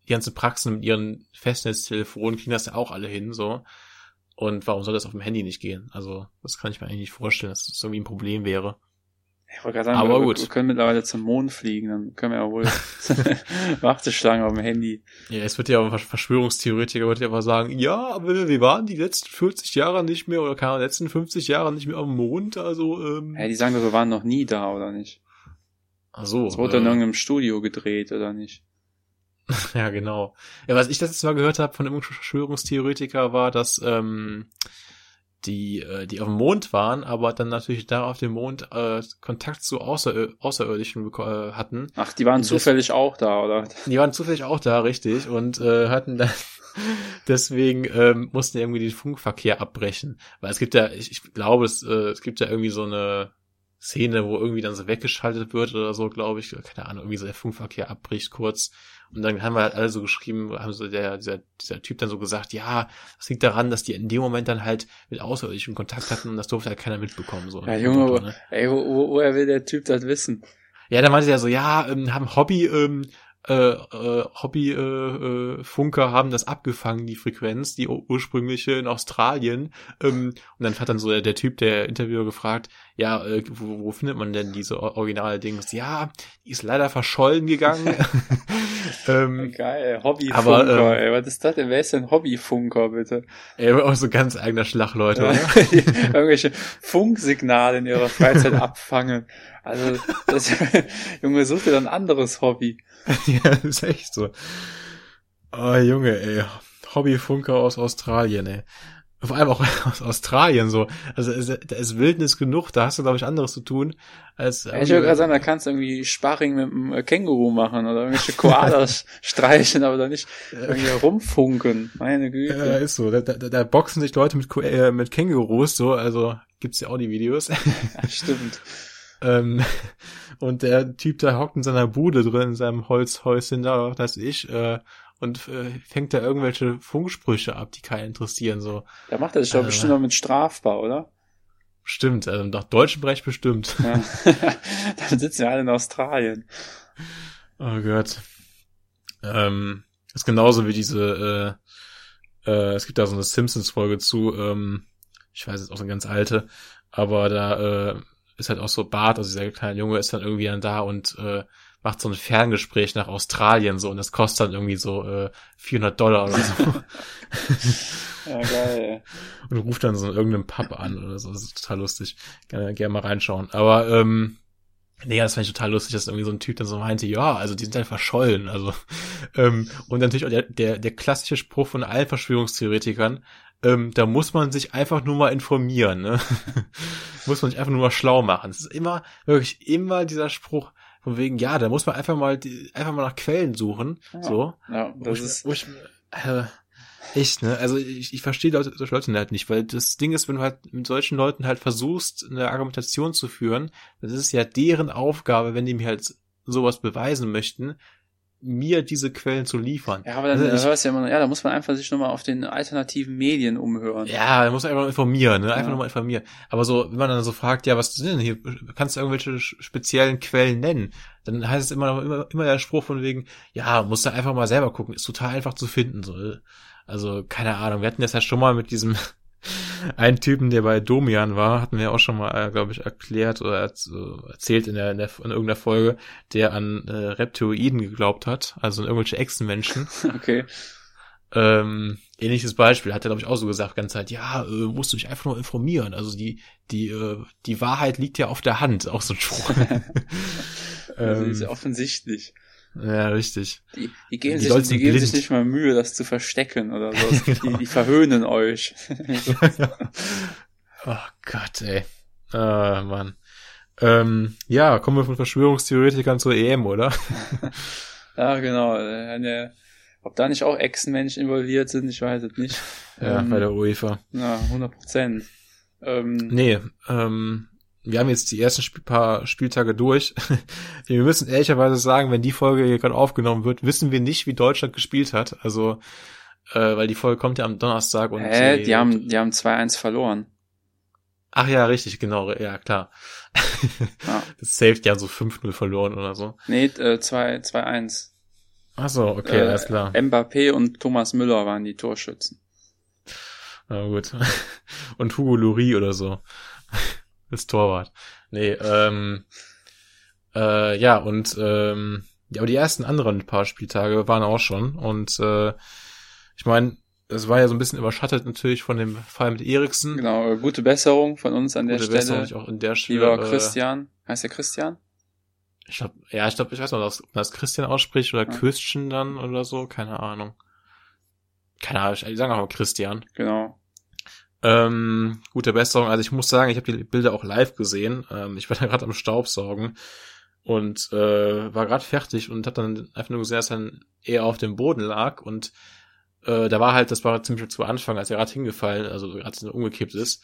die ganzen Praxen mit ihren Festnetztelefonen kriegen das ja auch alle hin, so. Und warum soll das auf dem Handy nicht gehen? Also das kann ich mir eigentlich nicht vorstellen, dass das irgendwie ein Problem wäre. Ich wollte gerade sagen, aber wir, gut. wir können mittlerweile zum Mond fliegen, dann können wir ja wohl Warteschlangen auf dem Handy. Ja, es wird ja auch Verschwörungstheoretiker wird ja aber sagen, ja, aber wir waren die letzten vierzig Jahre nicht mehr oder keine letzten fünfzig Jahre nicht mehr auf dem Mond, also ähm. Ja, die sagen doch, wir waren noch nie da, oder nicht? Ach so. Das wurde äh, in irgendeinem Studio gedreht, oder nicht? Ja, genau. Ja, was ich das jetzt mal gehört habe von einem Verschwörungstheoretiker war, dass ähm, die äh, die auf dem Mond waren, aber dann natürlich da auf dem Mond äh, Kontakt zu Außer- Außerirdischen äh, hatten. Ach, die waren und zufällig das, auch da, oder? Die waren zufällig auch da, richtig, und äh, hatten dann deswegen ähm, mussten irgendwie den Funkverkehr abbrechen, weil es gibt ja, ich, ich glaube, es, äh, es gibt ja irgendwie so eine Szene, wo irgendwie dann so weggeschaltet wird oder so, glaube ich, keine Ahnung, irgendwie so der Funkverkehr abbricht kurz. Und dann haben wir halt alle so geschrieben, haben so der, dieser, dieser Typ dann so gesagt, ja, das liegt daran, dass die in dem Moment dann halt mit Außerirdischen Kontakt hatten und das durfte halt keiner mitbekommen. So. Ja, Junge, Konto, ne? Ey, wo, wo, woher will der Typ das wissen? Ja, dann meinte er so, ja, ähm, haben Hobby, ähm, äh, äh, Hobby, äh, äh, Funker haben das abgefangen, die Frequenz, die ur- ursprüngliche in Australien. Ähm, und dann hat dann so der, der Typ, der Interviewer gefragt, ja, äh, wo, wo findet man denn diese originale Dings? Ja, die ist leider verschollen gegangen. Ähm, Geil, Hobbyfunker, aber, ähm, ey, was ist das denn? Wer ist denn Hobbyfunker, bitte? Ey, auch so ganz eigener Schlag, Leute, ja, oder? Irgendwelche Funksignale in ihrer Freizeit abfangen. Also, das, Junge, such dir dann ein anderes Hobby. Ja, das ist echt so. Oh, Junge, ey, Hobbyfunker aus Australien, ey. Vor allem auch aus Australien so. Also da ist Wildnis genug, da hast du, glaube ich, anderes zu tun. Als ja, ich würde gerade sagen, da kannst du irgendwie Sparring mit einem Känguru machen oder irgendwelche Koalas streicheln, aber da nicht irgendwie rumfunken. Meine Güte. Ja, ist so. Da, da, da boxen sich Leute mit, äh, mit Kängurus so, also gibt's ja auch die Videos. Ja, stimmt. ähm, und der Typ, da hockt in seiner Bude drin, in seinem Holzhäuschen da, das ich, äh, und äh, fängt da irgendwelche Funksprüche ab, die keinen interessieren, so. Da macht er sich doch also, bestimmt noch mit strafbar, oder? Stimmt, also nach deutschem Recht bestimmt. Ja. Dann sitzen wir alle in Australien. Oh Gott. Ähm, das ist genauso wie diese, äh, äh, es gibt da so eine Simpsons-Folge zu, ähm, ich weiß jetzt auch so eine ganz alte, aber da äh, ist halt auch so Bart, also dieser kleine Junge ist dann irgendwie dann da und äh, macht so ein Ferngespräch nach Australien so und das kostet dann irgendwie so äh, vierhundert Dollar oder so. Ja, geil. Und ruft dann so in irgendeinem Pub an oder so. Das ist total lustig. Gerne, gerne mal reinschauen. Aber ähm, nee, das fand ich total lustig, dass irgendwie so ein Typ dann so meinte, ja, also die sind halt verschollen. Also ähm, und natürlich auch der, der, der klassische Spruch von allen Verschwörungstheoretikern, ähm, da muss man sich einfach nur mal informieren. Ne? Muss man sich einfach nur mal schlau machen. Es ist immer, wirklich immer dieser Spruch, von wegen, ja, da muss man einfach mal die, einfach mal nach Quellen suchen. Ja, so. Ja, das ich, ist ich, äh, echt, ne? Also ich, ich verstehe Leute, solche Leute halt nicht, weil das Ding ist, wenn du halt mit solchen Leuten halt versuchst, eine Argumentation zu führen, das ist ja deren Aufgabe, wenn die mir halt sowas beweisen möchten, mir diese Quellen zu liefern. Ja, aber dann also, hörst du ja immer noch, ja, da muss man einfach sich nochmal auf den alternativen Medien umhören. Ja, da muss man einfach mal informieren, ne? Einfach ja. nochmal informieren. Aber so, wenn man dann so fragt, ja, was sind denn hier, kannst du irgendwelche speziellen Quellen nennen? Dann heißt es immer noch, immer, immer der Spruch von wegen, ja, musst du einfach mal selber gucken, ist total einfach zu finden, so. Also, keine Ahnung, wir hatten das ja schon mal mit diesem einen Typen, der bei Domian war, hatten wir auch schon mal, glaube ich, erklärt oder erzählt in, der, in, der, in irgendeiner Folge, der an äh, Reptiloiden geglaubt hat, also an irgendwelche Echsenmenschen. Okay. Ähm, ähnliches Beispiel, hat er, glaube ich, auch so gesagt, die ganze Zeit, ja, äh, musst du dich einfach nur informieren, also die die äh, die Wahrheit liegt ja auf der Hand, auch so ein Spruch. Also ähm, ist ja offensichtlich. Ja, richtig. Die, die geben, die sich, Leute die geben sich nicht mal Mühe, das zu verstecken oder so. Genau. die, die verhöhnen euch. Oh Gott, ey. Ah, Mann. Ähm, ja, kommen wir von Verschwörungstheoretikern zur E M, oder? Ja, genau. Eine, ob da nicht auch Echsenmenschen involviert sind, ich weiß es nicht. Ja, ähm, bei der UEFA. Ja, hundert Prozent. Ähm, nee, ähm... wir haben jetzt die ersten Sp- paar Spieltage durch. Wir müssen ehrlicherweise sagen, wenn die Folge hier gerade aufgenommen wird, wissen wir nicht, wie Deutschland gespielt hat. Also, äh, weil die Folge kommt ja am Donnerstag und... Hä? Äh, die haben, die haben zwei eins verloren. Ach ja, richtig, genau. Ja, klar. Ja. Das safe, die haben so fünf null verloren oder so. Nee, äh, zwei eins. Ach so, okay, äh, alles klar. Mbappé und Thomas Müller waren die Torschützen. Na gut. Und Hugo Lloris oder so. Als Torwart. Nee, ähm, äh, ja, und, ähm, ja, aber die ersten anderen paar Spieltage waren auch schon. Und, äh, ich meine, es war ja so ein bisschen überschattet natürlich von dem Fall mit Eriksen. Genau, gute Besserung von uns an der Stelle. Gute Besserung auch an der Stelle. Lieber Christian. Heißt der Christian? Ich glaube, ja, ich glaube, ich weiß noch, ob man das Christian ausspricht oder ja. Christian dann oder so, keine Ahnung. Keine Ahnung, ich sage auch mal Christian. Genau. Ähm, gute Besserung. Also ich muss sagen, ich habe die Bilder auch live gesehen. Ähm, ich war da gerade am Staubsaugen und äh, war gerade fertig und habe dann einfach nur gesehen, dass er dann eher auf dem Boden lag und äh, da war halt, das war ziemlich zu Anfang, als er gerade hingefallen, also gerade umgekippt ist.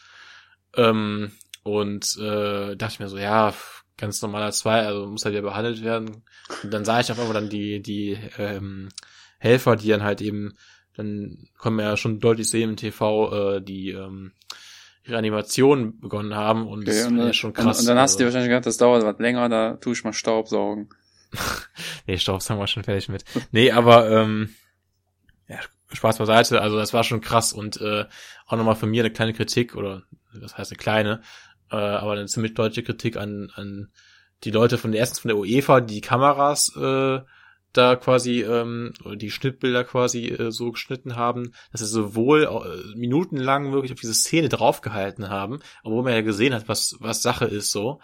Ähm, und äh, dachte ich mir so, ja, ganz normaler zwei, also muss halt wieder behandelt werden. Und dann sah ich auf einmal dann die die ähm, Helfer, die dann halt eben dann können wir ja schon deutlich sehen im T V, äh, die ähm, ihre Animationen begonnen haben und okay, das war ja schon krass. Und, und dann hast also. Du dir wahrscheinlich gedacht, das dauert was länger, da tue ich mal Staubsaugen. Nee, Staubsaugen war schon fertig mit. Nee, aber ähm, ja, Spaß beiseite, also das war schon krass und äh, auch nochmal von mir eine kleine Kritik, oder das heißt eine kleine, äh, aber eine ziemlich deutliche Kritik an an die Leute von der ersten von der UEFA, die Kameras äh, da quasi ähm, die Schnittbilder quasi äh, so geschnitten haben, dass sie sowohl äh, minutenlang wirklich auf diese Szene draufgehalten haben, obwohl man ja gesehen hat, was was Sache ist so,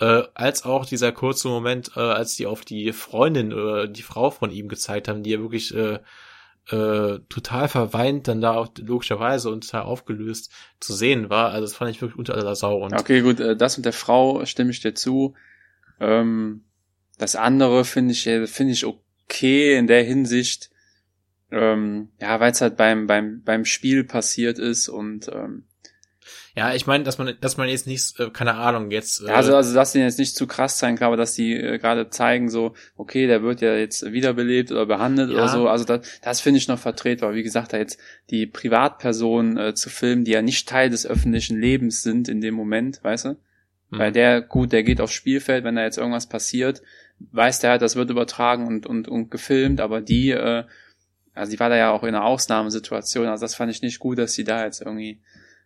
äh, als auch dieser kurze Moment, äh, als die auf die Freundin oder äh, die Frau von ihm gezeigt haben, die ja wirklich äh, äh, total verweint dann da auch logischerweise und total aufgelöst zu sehen war. Also das fand ich wirklich unter aller Sau. Und okay, gut, äh, das mit der Frau stimme ich dir zu. Ähm, das andere finde ich finde ich okay. Okay, in der Hinsicht, ähm, ja, weil es halt beim beim beim Spiel passiert ist und ähm, ja, ich meine, dass man dass man jetzt nicht, äh, keine Ahnung, jetzt äh, also also dass die jetzt nicht zu krass sein kann, aber dass die äh, gerade zeigen so, okay, der wird ja jetzt wiederbelebt oder behandelt ja. Oder so, also das das finde ich noch vertretbar. Wie gesagt, da jetzt die Privatpersonen äh, zu filmen, die ja nicht Teil des öffentlichen Lebens sind in dem Moment, weißt du? Weil der, gut, der geht aufs Spielfeld, wenn da jetzt irgendwas passiert, weiß der halt, das wird übertragen und und und gefilmt, aber die, äh, also die war da ja auch in einer Ausnahmesituation, also das fand ich nicht gut, dass die da jetzt irgendwie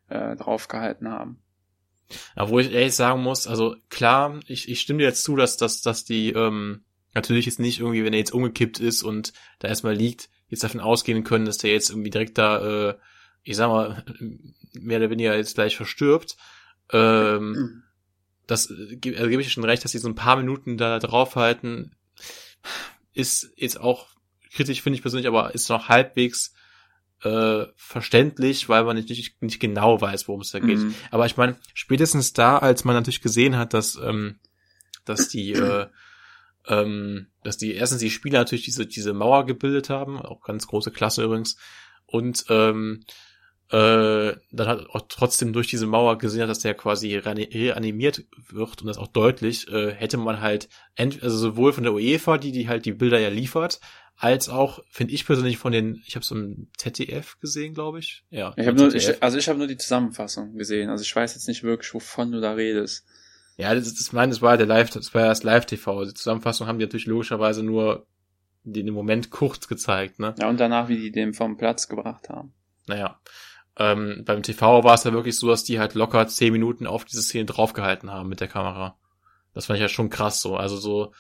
äh, draufgehalten haben. Ja, wo ich ehrlich sagen muss, also klar, ich ich stimme dir jetzt zu, dass dass dass die ähm, natürlich jetzt nicht irgendwie, wenn er jetzt umgekippt ist und da erstmal liegt, jetzt davon ausgehen können, dass der jetzt irgendwie direkt da, äh, ich sag mal, mehr oder weniger jetzt gleich verstirbt, ähm, das also gebe ich schon recht, dass sie so ein paar Minuten da draufhalten, ist jetzt auch kritisch, finde ich persönlich, aber ist noch halbwegs äh, verständlich, weil man nicht, nicht, nicht genau weiß, worum es da geht. Mhm. Aber ich meine, spätestens da, als man natürlich gesehen hat, dass ähm, dass die äh, ähm, dass die erstens die Spieler natürlich diese diese Mauer gebildet haben, auch ganz große Klasse übrigens, und ähm, Äh, dann hat auch trotzdem durch diese Mauer gesehen hat, dass der quasi reanimiert wird und das auch deutlich, äh, hätte man halt ent- also sowohl von der UEFA, die die halt die Bilder ja liefert, als auch, finde ich persönlich, von den, ich habe es im Z D F gesehen, glaube ich. Ja. Ich habe nur, ich, also ich habe nur die Zusammenfassung gesehen. Also ich weiß jetzt nicht wirklich, wovon du da redest. Ja, das ist, ich meine, das war der Live, das war ja das Live-T V. Die Zusammenfassung haben die natürlich logischerweise nur den im Moment kurz gezeigt, ne? Ja, und danach, wie die den vom Platz gebracht haben. Naja, ähm, beim T V war es ja wirklich so, dass die halt locker zehn Minuten auf diese Szene draufgehalten haben mit der Kamera. Das fand ich ja schon krass so, also so,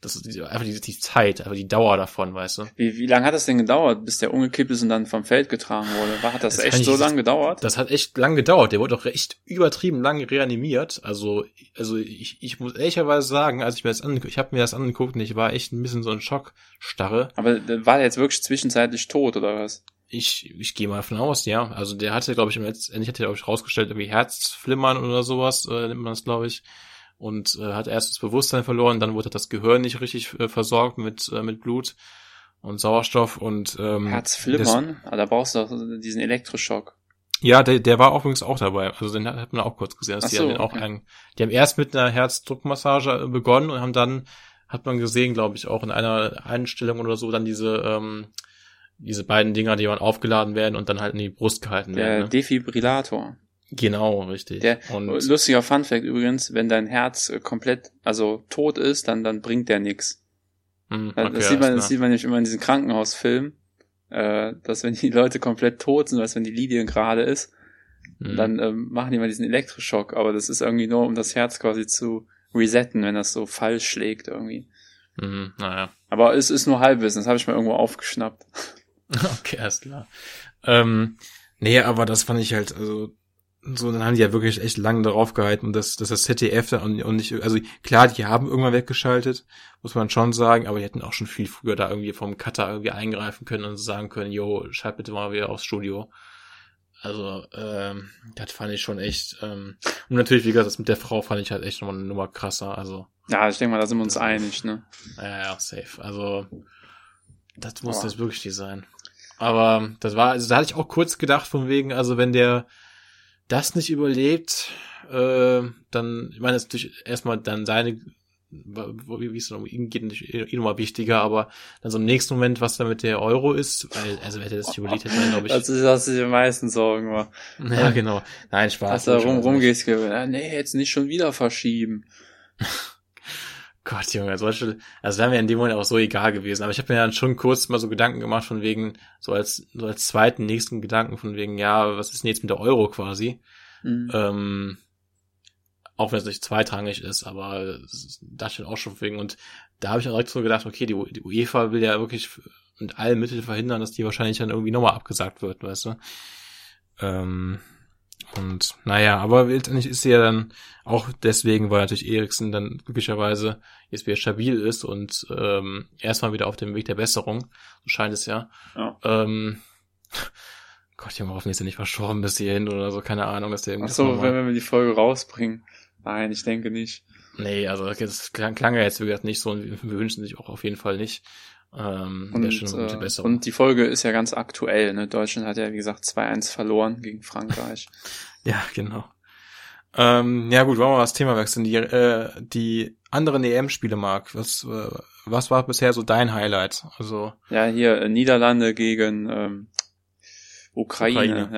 das ist einfach die, die Zeit, einfach die Dauer davon, weißt du. Wie, wie lange hat das denn gedauert, bis der umgekippt ist und dann vom Feld getragen wurde? War, hat das, das echt so lange gedauert? Das hat echt lang gedauert. Der wurde auch echt übertrieben lang reanimiert. Also, also ich, ich muss ehrlicherweise sagen, als ich mir das ange, ich habe mir das angeguckt und ich war echt ein bisschen so in Schockstarre. Aber war der jetzt wirklich zwischenzeitlich tot oder was? Ich, ich gehe mal davon aus, ja. Also der hatte, glaube ich, letztendlich hat er, glaube ich, rausgestellt, irgendwie Herzflimmern oder sowas, äh, nennt man das, glaube ich. Und äh, hat erst das Bewusstsein verloren, dann wurde das Gehirn nicht richtig äh, versorgt mit äh, mit Blut und Sauerstoff und ähm, Herzflimmern, das, da brauchst du auch diesen Elektroschock. Ja, der, der war auch übrigens auch dabei, also den hat, hat man auch kurz gesehen, dass die, so, haben den auch okay. einen, die haben erst mit einer Herzdruckmassage begonnen und haben dann, hat man gesehen, glaube ich, auch in einer Einstellung oder so, dann diese ähm, diese beiden Dinger, die man aufgeladen werden und dann halt in die Brust gehalten der werden. Der ne? Defibrillator. Genau, richtig. Der, und lustiger Funfact übrigens, wenn dein Herz komplett, also tot ist, dann dann bringt der nix. Mm, okay, das sieht man, das sieht man nämlich immer in diesen Krankenhausfilmen, äh, dass wenn die Leute komplett tot sind, dass wenn die Linie gerade ist, mm. dann äh, machen die mal diesen Elektroschock, aber das ist irgendwie nur, um das Herz quasi zu resetten, wenn das so falsch schlägt irgendwie. Mm, naja. Aber es ist nur Halbwissen, das habe ich mal irgendwo aufgeschnappt. Okay, alles klar. Ähm, nee, aber das fand ich halt, also so, dann haben die ja wirklich echt lange darauf gehalten, und dass, dass das Z D F da und, und nicht, also klar, die haben irgendwann weggeschaltet, muss man schon sagen, aber die hätten auch schon viel früher da irgendwie vom Cutter irgendwie eingreifen können und sagen können, yo, schalt bitte mal wieder aufs Studio. Also, ähm, das fand ich schon echt, ähm, und natürlich, wie gesagt, das mit der Frau fand ich halt echt nochmal eine Nummer krasser, also. Ja, ich denke mal, da sind wir uns einig, ne? Ja, ja, safe, also, das muss das wirklich die sein. Aber, das war, also da hatte ich auch kurz gedacht von wegen, also wenn der das nicht überlebt, äh, dann, ich meine, das ist natürlich erstmal dann seine, wie es um ihn geht, nicht eh nochmal wichtiger, aber dann so im nächsten Moment, was da mit der Euro ist, weil, also hätte er das nicht überlebt, hätte man, glaube ich. Das ist, was ich am meisten Sorgen war. Ja, genau. Nein, Spaß. Dass da rum, rumgehst, nee, jetzt nicht schon wieder verschieben. Gott, Junge, solche, also wäre mir in dem Moment auch so egal gewesen, aber ich habe mir dann schon kurz mal so Gedanken gemacht von wegen, so als so als zweiten, nächsten Gedanken von wegen, ja, was ist denn jetzt mit der Euro quasi? Mhm. Ähm, auch wenn es nicht zweitrangig ist, aber das steht auch schon wegen, und da habe ich auch direkt so gedacht, okay, die, die UEFA will ja wirklich mit allen Mitteln verhindern, dass die wahrscheinlich dann irgendwie nochmal abgesagt wird, weißt du? Ähm... Und naja, aber letztendlich ist sie ja dann auch deswegen, weil natürlich Eriksen dann glücklicherweise jetzt wieder stabil ist und ähm, erstmal wieder auf dem Weg der Besserung, so scheint es ja. ja. Ähm, Gott, ich habe hoffentlich ist er nicht verschoben bis hierhin oder so, keine Ahnung, dass der irgendwie. Achso, wenn wir die Folge rausbringen. Nein, ich denke nicht. Nee, also das klang, klang ja jetzt, wie gesagt, nicht so, und wir wünschen sich auch auf jeden Fall nicht. Ähm, und, äh, und die Folge ist ja ganz aktuell, ne? Deutschland hat ja, wie gesagt, zwei eins verloren gegen Frankreich. Ja, genau. Ähm, ja gut, wollen wir mal das Thema wechseln. Die, äh, die anderen E M-Spiele, Marc, was, äh, was war bisher so dein Highlight? Also ja, hier äh, Niederlande gegen ähm, Ukraine, Ukraine.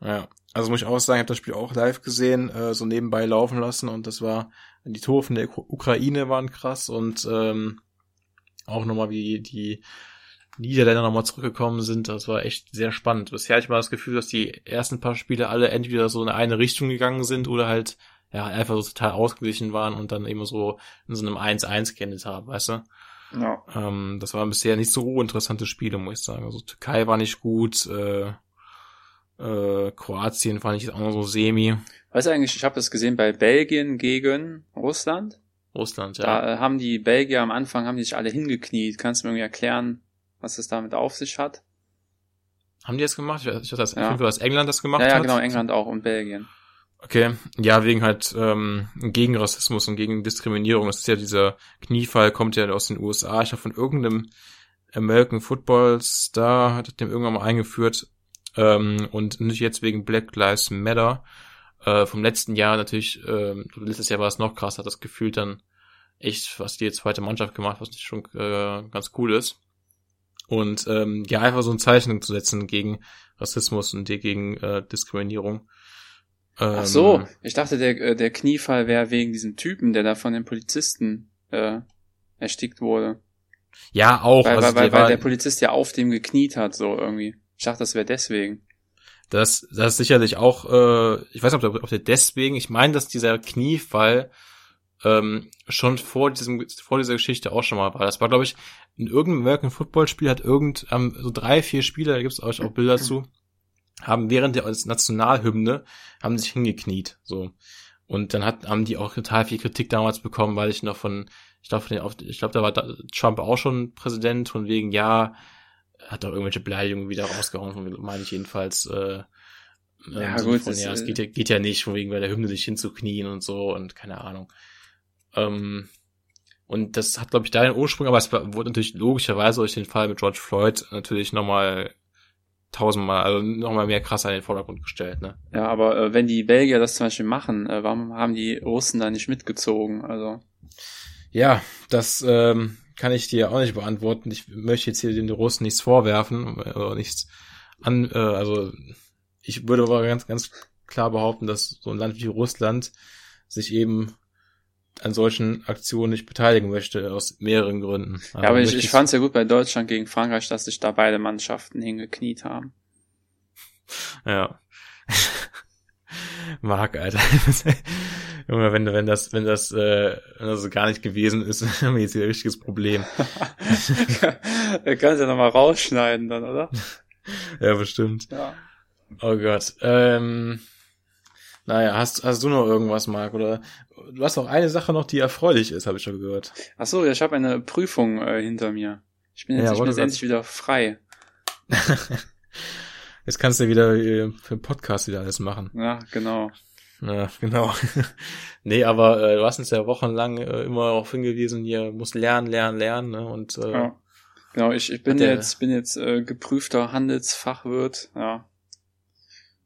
Ja. ja. Also muss ich auch sagen, ich habe das Spiel auch live gesehen, äh, so nebenbei laufen lassen, und das war, die Tore von der Ukraine waren krass, und ähm, auch nochmal, wie die Niederländer nochmal zurückgekommen sind, das war echt sehr spannend. Bisher hatte ich mal das Gefühl, dass die ersten paar Spiele alle entweder so in eine Richtung gegangen sind oder halt ja einfach so total ausgeglichen waren und dann eben so in so einem eins eins geendet haben, weißt du? Ja. Ähm, das waren bisher nicht so interessante Spiele, muss ich sagen. Also Türkei war nicht gut, äh, äh, Kroatien fand ich jetzt auch noch so semi. Weißt du eigentlich, ich habe das gesehen bei Belgien gegen Russland. Russland, ja. Da äh, haben die Belgier am Anfang, haben die sich alle hingekniet. Kannst du mir irgendwie erklären, was das damit auf sich hat? Haben die das gemacht? Ich dachte, das, ja. dass England das gemacht ja, ja, hat. Ja, genau, England auch und Belgien. Okay, ja, wegen halt ähm, gegen Rassismus und gegen Diskriminierung. Das ist ja dieser Kniefall, kommt ja aus den U S A. Ich habe von irgendeinem American Football Star, hat dem irgendwann mal eingeführt. Ähm, und nicht jetzt wegen Black Lives Matter. Äh, vom letzten Jahr natürlich, äh, letztes Jahr war es noch krass, hat das Gefühl dann echt, was die zweite Mannschaft gemacht, was schon äh, ganz cool ist. Und ähm, ja, einfach so ein Zeichen zu setzen gegen Rassismus und gegen äh, Diskriminierung. Ähm, Ach so, ich dachte, der der Kniefall wäre wegen diesem Typen, der da von den Polizisten äh, erstickt wurde. Ja, auch. Weil, also weil, weil, weil war, der Polizist ja auf dem gekniet hat, so irgendwie. Ich dachte, das wäre deswegen. Das, das ist sicherlich auch, äh, ich weiß nicht, ob der, ob der deswegen, ich meine, dass dieser Kniefall ähm, schon vor diesem, vor dieser Geschichte auch schon mal war. Das war, glaube ich, in irgendeinem American Football Spiel hat irgend, ähm, so drei, vier Spieler, da gibt's auch Bilder zu, haben während der Nationalhymne, haben sich hingekniet, so. Und dann hat, haben die auch total viel Kritik damals bekommen, weil ich noch von, ich glaube, ich glaube, da war Trump auch schon Präsident, von wegen, ja, hat doch irgendwelche Beleidigungen wieder rausgehauen, meine ich jedenfalls. Äh, ja, so gut. Von, ja, es geht ja, geht ja nicht, von wegen bei der Hymne sich hinzuknien und so und keine Ahnung. Ähm, und das hat, glaube ich, da den Ursprung, aber es wurde natürlich logischerweise durch den Fall mit George Floyd natürlich nochmal tausendmal, also nochmal mehr krass an den Vordergrund gestellt, ne? Ja, aber äh, wenn die Belgier das zum Beispiel machen, äh, warum haben die Russen da nicht mitgezogen? Also ja, das ähm, kann ich dir auch nicht beantworten. Ich möchte jetzt hier den Russen nichts vorwerfen, oder nichts an, äh, also ich würde aber ganz, ganz klar behaupten, dass so ein Land wie Russland sich eben an solchen Aktionen nicht beteiligen möchte, aus mehreren Gründen. Ja, aber, aber ich, ich fand es ja gut bei Deutschland gegen Frankreich, dass sich da beide Mannschaften hingekniet haben. Ja. Marc, Alter. Junge, wenn, wenn das, wenn das, äh, wenn das gar nicht gewesen ist, haben wir jetzt hier ein richtiges Problem. Da kannst du ja nochmal rausschneiden dann, oder? Ja, bestimmt. Ja. Oh Gott. Ähm, naja, hast, hast du noch irgendwas, Marc? Oder du hast noch eine Sache noch, die erfreulich ist, habe ich schon gehört. Ach so, ich habe eine Prüfung äh, hinter mir. Ich bin jetzt, ja, ich bin jetzt endlich wieder frei. Jetzt kannst du wieder äh, für den Podcast wieder alles machen. Ja, genau. Ja, genau. Nee, aber äh, du hast uns ja wochenlang äh, immer auch hingewiesen, hier muss lernen, lernen, lernen, ne? Und äh, ja. Genau, ich, ich bin jetzt bin jetzt äh, geprüfter Handelsfachwirt, ja.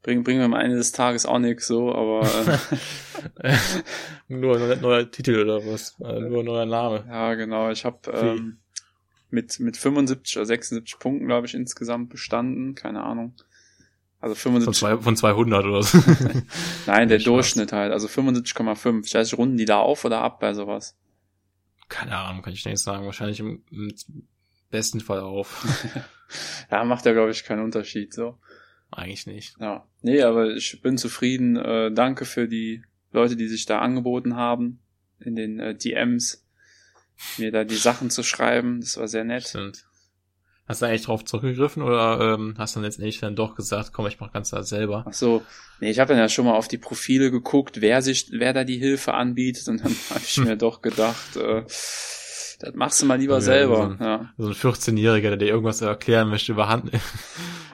Bringen bringen wir am Ende des Tages auch nichts so, aber äh, nur ein neuer Titel oder was, äh, nur ein neuer Name. Ja, genau, ich habe ähm, mit mit fünfundsiebzig oder sechsundsiebzig Punkten, glaube ich, insgesamt bestanden, keine Ahnung. Also fünfundsiebzig von, zwei, von zweihundert oder so. Nein, der Durchschnitt halt. Also fünfundsiebzig Komma fünf. Ich weiß nicht, runden die da auf oder ab bei sowas? Keine Ahnung, kann ich nicht sagen. Wahrscheinlich im, im besten Fall auf. Ja, macht ja, glaube ich, keinen Unterschied, so. Eigentlich nicht. Ja. Nee, aber ich bin zufrieden. Äh, danke für die Leute, die sich da angeboten haben, in den äh, D Ms, mir da die Sachen zu schreiben. Das war sehr nett. Stimmt. Hast du eigentlich drauf zurückgegriffen oder ähm, hast du dann letztendlich dann doch gesagt, komm, ich mach ganz da selber? Ach so, nee, ich habe dann ja schon mal auf die Profile geguckt, wer sich, wer da die Hilfe anbietet, und dann habe ich mir doch gedacht, äh, das machst du mal lieber ja, selber. So ein, ja. so ein vierzehnjähriger, der dir irgendwas erklären möchte über Hand,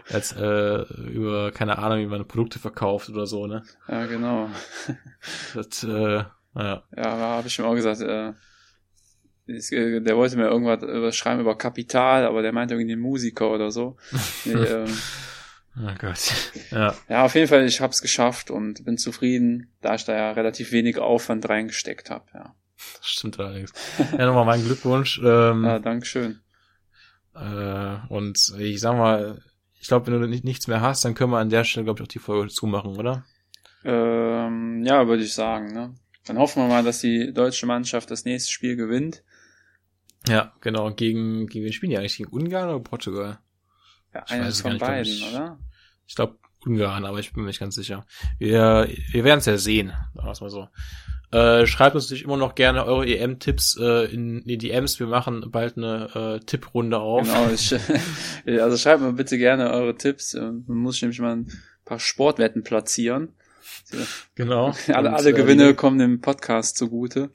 als äh, über, keine Ahnung, wie man Produkte verkauft oder so, ne? Ja, genau. Das, äh, naja. Ja, habe ich mir auch gesagt, äh, der wollte mir irgendwas schreiben über Kapital, aber der meinte irgendwie den Musiker oder so. Nee, ähm, oh Gott. Ja. Ja, auf jeden Fall, ich hab's geschafft und bin zufrieden, da ich da ja relativ wenig Aufwand reingesteckt habe. Ja. Das stimmt allerdings. Ja, nochmal meinen Glückwunsch. Ähm, ja, Dankeschön. Äh, und ich sag mal, ich glaube, wenn du nicht, nichts mehr hast, dann können wir an der Stelle, glaube ich, auch die Folge zumachen, oder? Ähm, ja, würde ich sagen, ne? Dann hoffen wir mal, dass die deutsche Mannschaft das nächste Spiel gewinnt. Ja, genau. Gegen, gegen wen spielen die eigentlich? Gegen Ungarn oder Portugal? Ja, eines von beiden, ich, oder? Ich glaube Ungarn, aber ich bin mir nicht ganz sicher. Wir, wir werden es ja sehen, sagen wir es mal so. Äh, schreibt uns natürlich immer noch gerne eure E M-Tipps äh, in die D Ms. Wir machen bald eine äh, Tipprunde auf. Genau, ich, also schreibt mir bitte gerne eure Tipps. Man muss nämlich mal ein paar Sportwetten platzieren. So. Genau. Alle, und, alle Gewinne äh, kommen dem Podcast zugute.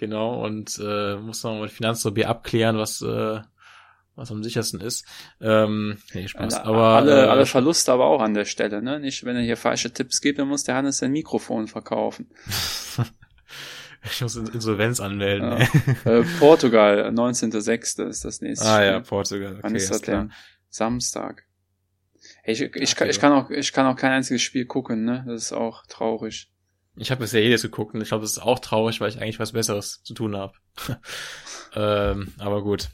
Genau, und äh, muss noch mit Finanzdorbe abklären, was äh, was am sichersten ist. Ähm, nee, Spaß. Alle, aber, alle, äh, alle Verluste aber auch an der Stelle, ne? Nicht, wenn er hier falsche Tipps gibt, dann muss der Hannes sein Mikrofon verkaufen. Ich muss Insolvenz anmelden. Ja. Äh, Portugal, neunzehnter sechster ist das nächste Spiel. Ah ja, Portugal. Okay, wann ist das denn? Samstag. Hey, ich, ich, okay, ich, kann auch, ich kann auch kein einziges Spiel gucken, ne? Das ist auch traurig. Ich habe bisher jedes geguckt und ich glaube, das ist auch traurig, weil ich eigentlich was Besseres zu tun habe. ähm, aber gut.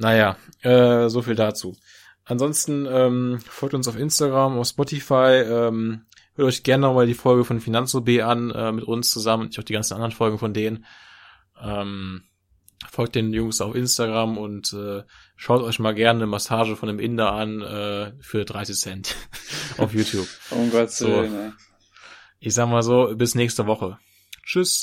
Naja, äh, so viel dazu. Ansonsten ähm, folgt uns auf Instagram, auf Spotify. Ähm, hört euch gerne nochmal die Folge von FinanzoB an, äh, mit uns zusammen und auch die ganzen anderen Folgen von denen. Ähm, Folgt den Jungs auf Instagram und äh, schaut euch mal gerne eine Massage von einem Inder an äh, für dreißig Cent auf YouTube. Um Gottes Willen, ey. Ich sag mal so, bis nächste Woche. Tschüss.